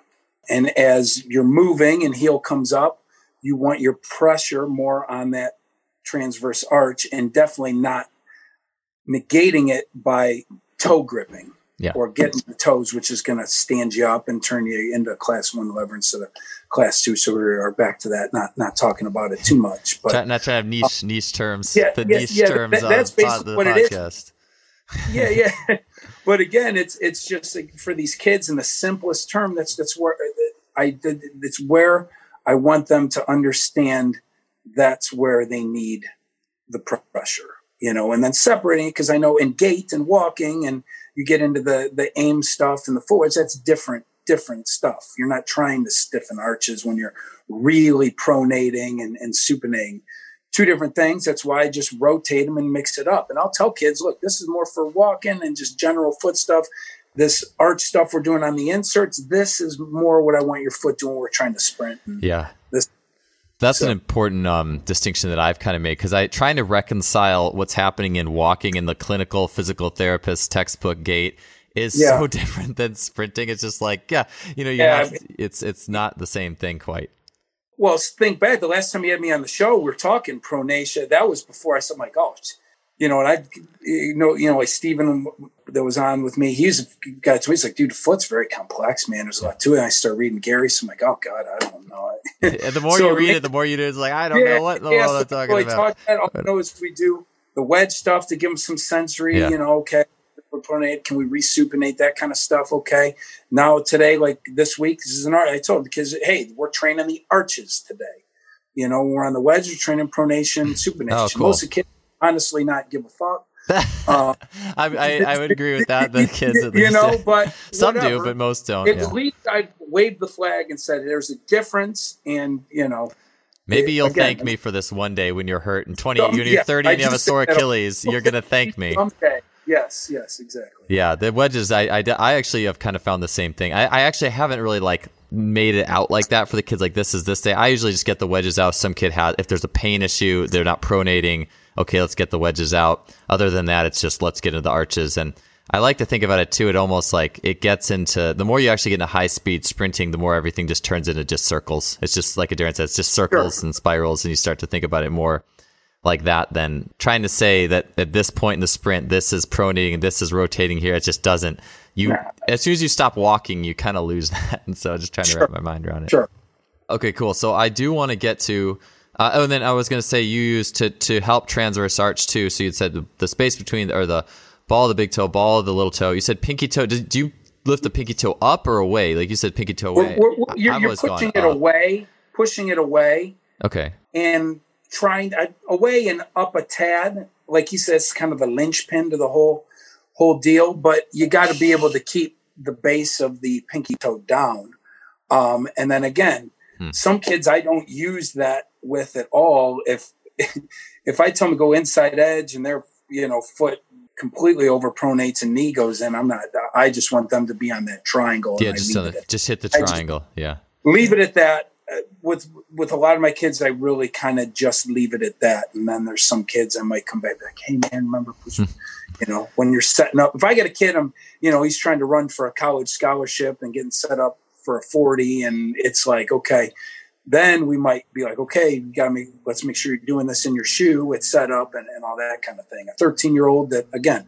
And as you're moving and heel comes up, you want your pressure more on that transverse arch, and definitely not negating it by toe gripping or getting the toes, which is going to stand you up and turn you into a class 1 lever instead of class 2. So we are back to that, not talking about it too much, but not trying to have niche terms. Terms. That's basically what it is. Yeah. But again, it's just like for these kids in the simplest term, that's where I want them to understand. That's where they need the pressure, you know, and then separating it. Cause I know in gait and walking, and you get into the aim stuff and the forwards, that's different stuff. You're not trying to stiffen arches when you're really pronating and supinating. Two different things. That's why I just rotate them and mix it up. And I'll tell kids, look, this is more for walking and just general foot stuff. This arch stuff we're doing on the inserts, this is more what I want your foot doing when we're trying to sprint. Yeah. That's an important distinction that I've kind of made, because I'm trying to reconcile what's happening in walking in the clinical physical therapist textbook gait is so different than sprinting. It's just like, it's not the same thing quite. Well, think back. The last time you had me on the show, we were talking pronation. That was before I said, "My gosh," you know. And I, like Stephen that was on with me, he's like, "Dude, foot's very complex, man. There's a lot to it." And I start reading Gary, so I'm like, "Oh God, I don't know." And the more you read it, the more you do. It's like I don't know what the world I'm talking about. All I know is we do the wedge stuff to give them some sensory. Yeah. You know, okay, we're pronate. Can we resupinate that kind of stuff? Okay. Now today, like this week, this is an art. I told the kids, hey, we're training the arches today. You know, we're on the wedge, we're training pronation, supination. Oh, cool. Most of the kids honestly not give a fuck. I would agree with that. The kids, at least, you know, but some do, but most don't. At least I waved the flag and said, there's a difference. And, you know, maybe you'll thank me for this one day when you're hurt and 30 and you have a sore Achilles. You're going to thank me. Okay. Yes, exactly. Yeah, the wedges, I actually have kind of found the same thing. I actually haven't really, like, made it out like that for the kids, like, this is this day. I usually just get the wedges out. Some kid has, if there's a pain issue, they're not pronating, okay, let's get the wedges out. Other than that, it's just let's get into the arches. And I like to think about it, too. It almost, like, it gets into, the more you actually get into high-speed sprinting, the more everything just turns into just circles. It's just, like Adarian said, it's just circles and spirals, and you start to think about it more like that than trying to say that at this point in the sprint, this is pronating and this is rotating here. It just doesn't. As soon as you stop walking, you kind of lose that. And so I'm just trying to wrap my mind around it. Sure. Okay, cool. So I do want to get to Oh, and then I was going to say you used to help transverse arch too. So you said the space between or the ball of the big toe, ball of the little toe. You said pinky toe. Do you lift the pinky toe up or away? Like you said, pinky toe away. You're pushing it away, Okay. And trying away and up a tad. Like you said, it's kind of the linchpin to the whole deal. But you got to be able to keep the base of the pinky toe down. And then again, some kids I don't use that with at all. If I tell them to go inside edge and their foot completely over pronates and knee goes in, I just want them to be on that triangle. Yeah, just hit the triangle. Leave it at that. With a lot of my kids, I really kind of just leave it at that. And then there's some kids I might come back and be like, hey man, remember, when you're setting up, if I get a kid, he's trying to run for a college scholarship and getting set up for a 40. And it's like, okay, then we might be like, okay, you got me. Let's make sure you're doing this in your shoe. It's set up and all that kind of thing. A 13-year-old that, again,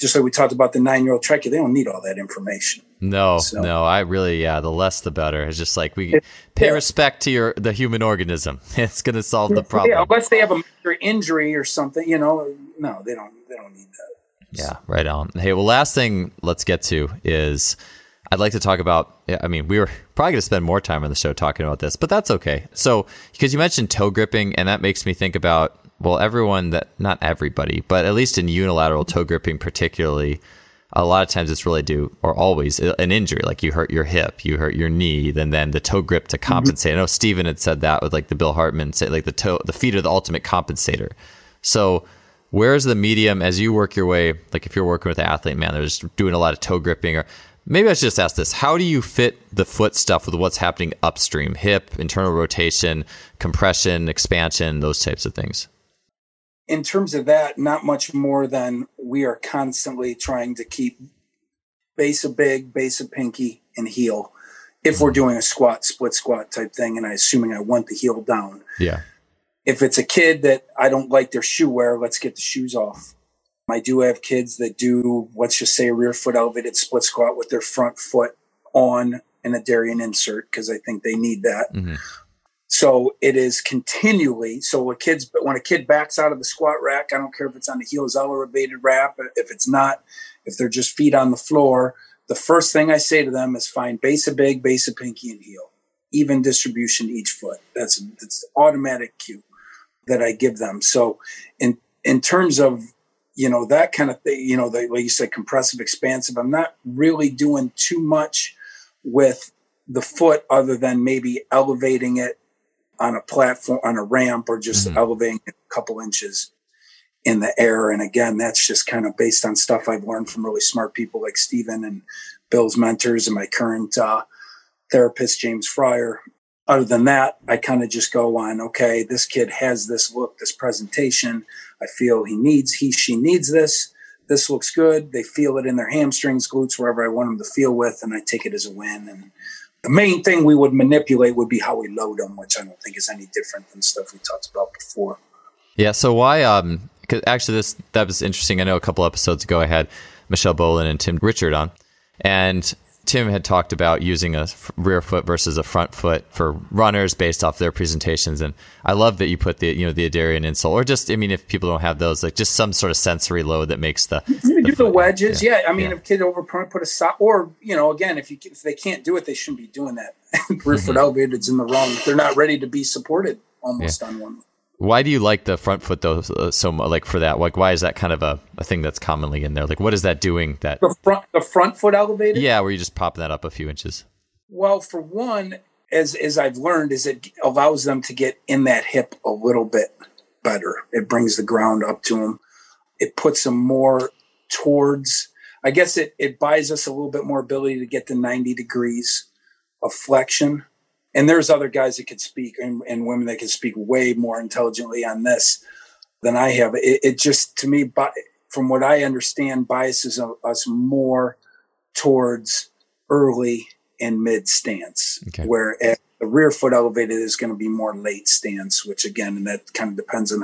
just like we talked about the 9-year-old track, they don't need all that information. No, I really, the less the better. It's just like we pay respect to the human organism. It's going to solve the problem. Yeah, unless they have a major injury or something, no, they don't need that. Yeah, right on. Hey, well, last thing let's get to is I'd like to talk about, we were probably going to spend more time on the show talking about this, but that's okay. So, because you mentioned toe gripping, and that makes me think about, well, not everybody, but at least in unilateral toe gripping particularly, a lot of times it's really always an injury. Like you hurt your hip, you hurt your knee, then the toe grip to compensate. Mm-hmm. I know Stephen had said that with like the Bill Hartman, say like the feet are the ultimate compensator. So where's the medium as you work your way, like if you're working with an athlete, man, they're just doing a lot of toe gripping, or maybe I should just ask this. How do you fit the foot stuff with what's happening upstream? Hip, internal rotation, compression, expansion, those types of things. In terms of that, not much more than we are constantly trying to keep base of big, base of pinky, and heel. If we're doing a squat, split squat type thing, and I'm assuming I want the heel down. Yeah. If it's a kid that I don't like their shoe wear, let's get the shoes off. I do have kids that do, let's just say, a rear foot elevated split squat with their front foot on an Adarian insert because I think they need that. Mm-hmm. So it is continually. But when a kid backs out of the squat rack, I don't care if it's on the heels elevated wrap, if it's not, if they're just feet on the floor, the first thing I say to them is find base of big, base of pinky, and heel, even distribution each foot. That's automatic cue that I give them. So in terms of that kind of thing, like you said, compressive, expansive, I'm not really doing too much with the foot other than maybe elevating it on a platform, on a ramp, or just elevating a couple inches in the air. And again, that's just kind of based on stuff I've learned from really smart people like Stephen and Bill's mentors and my current therapist, James Fryer. Other than that, I kind of just go on, okay, this kid has this look, this presentation. I feel she needs this. This looks good. They feel it in their hamstrings, glutes, wherever I want them to feel with. And I take it as a win. And the main thing we would manipulate would be how we load them, which I don't think is any different than stuff we talked about before. Yeah. So why, cause actually that was interesting. I know a couple episodes ago, I had Michelle Bolin and Tim Richard on, and Tim had talked about using a rear foot versus a front foot for runners based off their presentations. And I love that you put the Adarian insole, or just, if people don't have those, like just some sort of sensory load that makes the wedges. Yeah. If kid over prone, put a sock, or, again, if they can't do it, they shouldn't be doing that. Rear foot elevated's in the wrong. They're not ready to be supported almost on one. Why do you like the front foot though? So much, like for that, like why is that kind of a thing that's commonly in there? Like what is that doing? That the front foot elevated? Yeah, where you just pop that up a few inches. Well, for one, as I've learned, is it allows them to get in that hip a little bit better. It brings the ground up to them. It puts them more towards. I guess it buys us a little bit more ability to get to 90 degrees of flexion. And there's other guys that could speak and women that can speak way more intelligently on this than I have. It just, to me, from what I understand, biases us more towards early and mid stance, where the rear foot elevated is going to be more late stance, which again, and that kind of depends on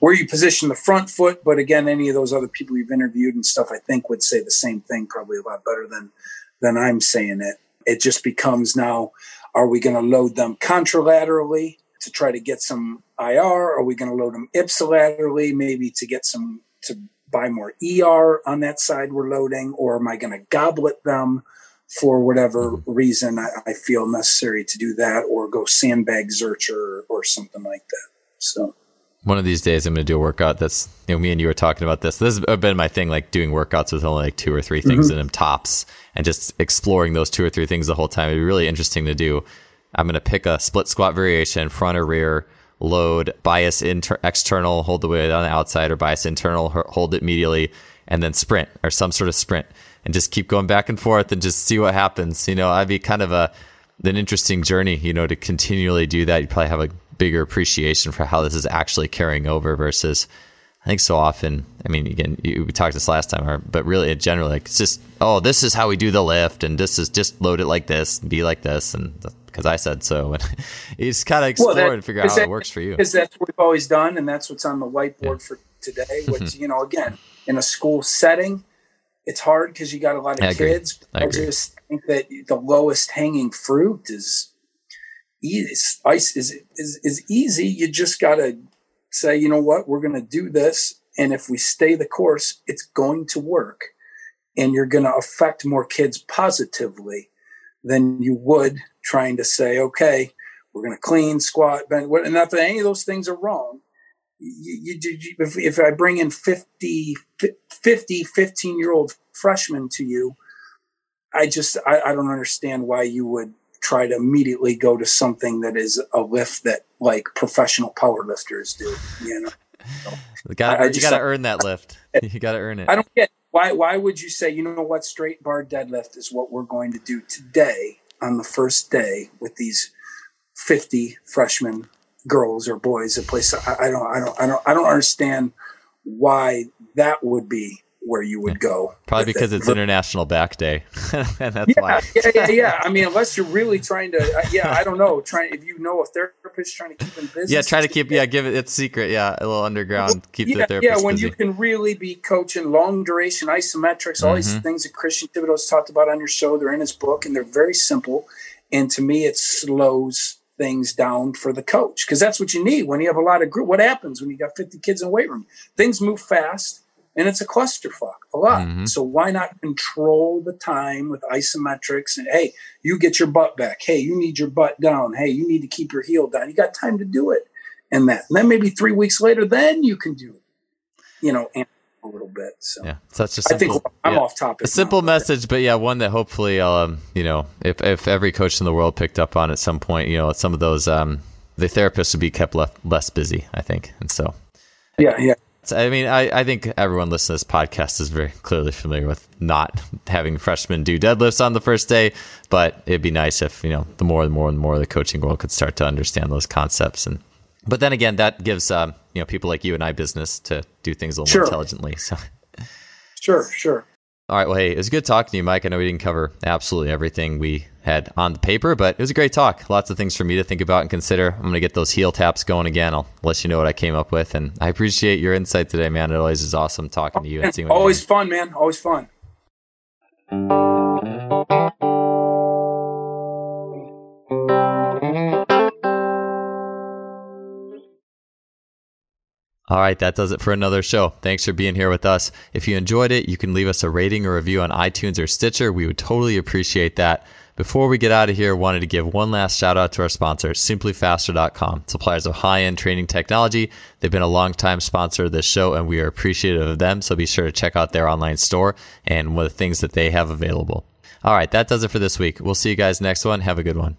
where you position the front foot. But again, any of those other people you've interviewed and stuff, I think would say the same thing, probably a lot better than I'm saying it. It just becomes now, are we going to load them contralaterally to try to get some IR? Are we going to load them ipsilaterally, maybe to get some, to buy more ER on that side we're loading? Or am I going to goblet them for whatever reason I feel necessary to do that, or go sandbag Zercher or something like that? So one of these days I'm going to do a workout that's, you know, me and you were talking about this. This has been my thing, like doing workouts with only like 2 or 3 things in them tops, and just exploring those 2 or 3 things the whole time. It'd be really interesting to do. I'm going to pick a split squat variation, front or rear, load, bias external, hold the weight on the outside, or bias internal, hold it medially, and then sprint or some sort of sprint, and just keep going back and forth and just see what happens. You know, I'd be kind of an interesting journey, you know, to continually do that. You'd probably have a bigger appreciation for how this is actually carrying over versus, I think so often, I mean, again, we talked this last time, but really in general, like it's just, oh, this is how we do the lift, and this is just load it like this and be like this, and because I said so. And you just kind of explore and figure out how it works for you. Because that's what we've always done, and that's what's on the whiteboard for today, which, you know, again, in a school setting, it's hard because you got a lot of kids. I just think that the lowest hanging fruit is easy. Is easy. You just got to say, you know what, we're going to do this, and if we stay the course, it's going to work, and you're going to affect more kids positively than you would trying to say, okay, we're going to clean, squat, bend. And not that any of those things are wrong. If I bring in 50 15-year-old freshmen to you, I don't understand why you would try to immediately go to something that is a lift that like professional power lifters do, you know? You got to earn that lift. You got to earn it. I don't get why would you say, you know what, straight bar deadlift is what we're going to do today on the first day with these 50 freshmen girls or boys that play. So I don't understand why that would be where you would go. Probably because it's International Back Day. And that's why. Yeah. I mean, unless you're really trying to, I don't know, if you know a therapist trying to keep them busy. Yeah, try to keep, give it, it's secret, a little underground, keep the therapist busy. Yeah, when you can really be coaching long duration, isometrics, all these things that Christian Thibodeau's talked about on your show, they're in his book, and they're very simple. And to me, it slows things down for the coach, because that's what you need when you have a lot of group. What happens when you got 50 kids in the weight room? Things move fast. And it's a clusterfuck a lot. So why not control the time with isometrics? And, hey, you get your butt back. Hey, you need your butt down. Hey, you need to keep your heel down. You got time to do it. And that. And then maybe 3 weeks later, then you can do it, you know, and a little bit. So, such a simple, I think I'm off topic. A simple message, but one that hopefully, you know, if every coach in the world picked up on at some point, you know, some of those, the therapists would be kept less busy, I think. And so, I mean, I think everyone listening to this podcast is very clearly familiar with not having freshmen do deadlifts on the first day, but it'd be nice if, you know, the more and more and more the coaching world could start to understand those concepts. And but then again, that gives you know, people like you and I business to do things a little more intelligently. So sure. All right. Well, hey, it was good talking to you, Mike. I know we didn't cover absolutely everything we had on the paper, but it was a great talk. Lots of things for me to think about and consider. I'm going to get those heel taps going again. I'll let you know what I came up with. And I appreciate your insight today, man. It always is awesome talking to you. And seeing always fun, man. Always fun. All right, that does it for another show. Thanks for being here with us. If you enjoyed it, you can leave us a rating or review on iTunes or Stitcher. We would totally appreciate that. Before we get out of here, wanted to give one last shout out to our sponsor, simplyfaster.com, suppliers of high-end training technology. They've been a long-time sponsor of this show, and we are appreciative of them, so be sure to check out their online store and one of the things that they have available. All right, that does it for this week. We'll see you guys next one. Have a good one.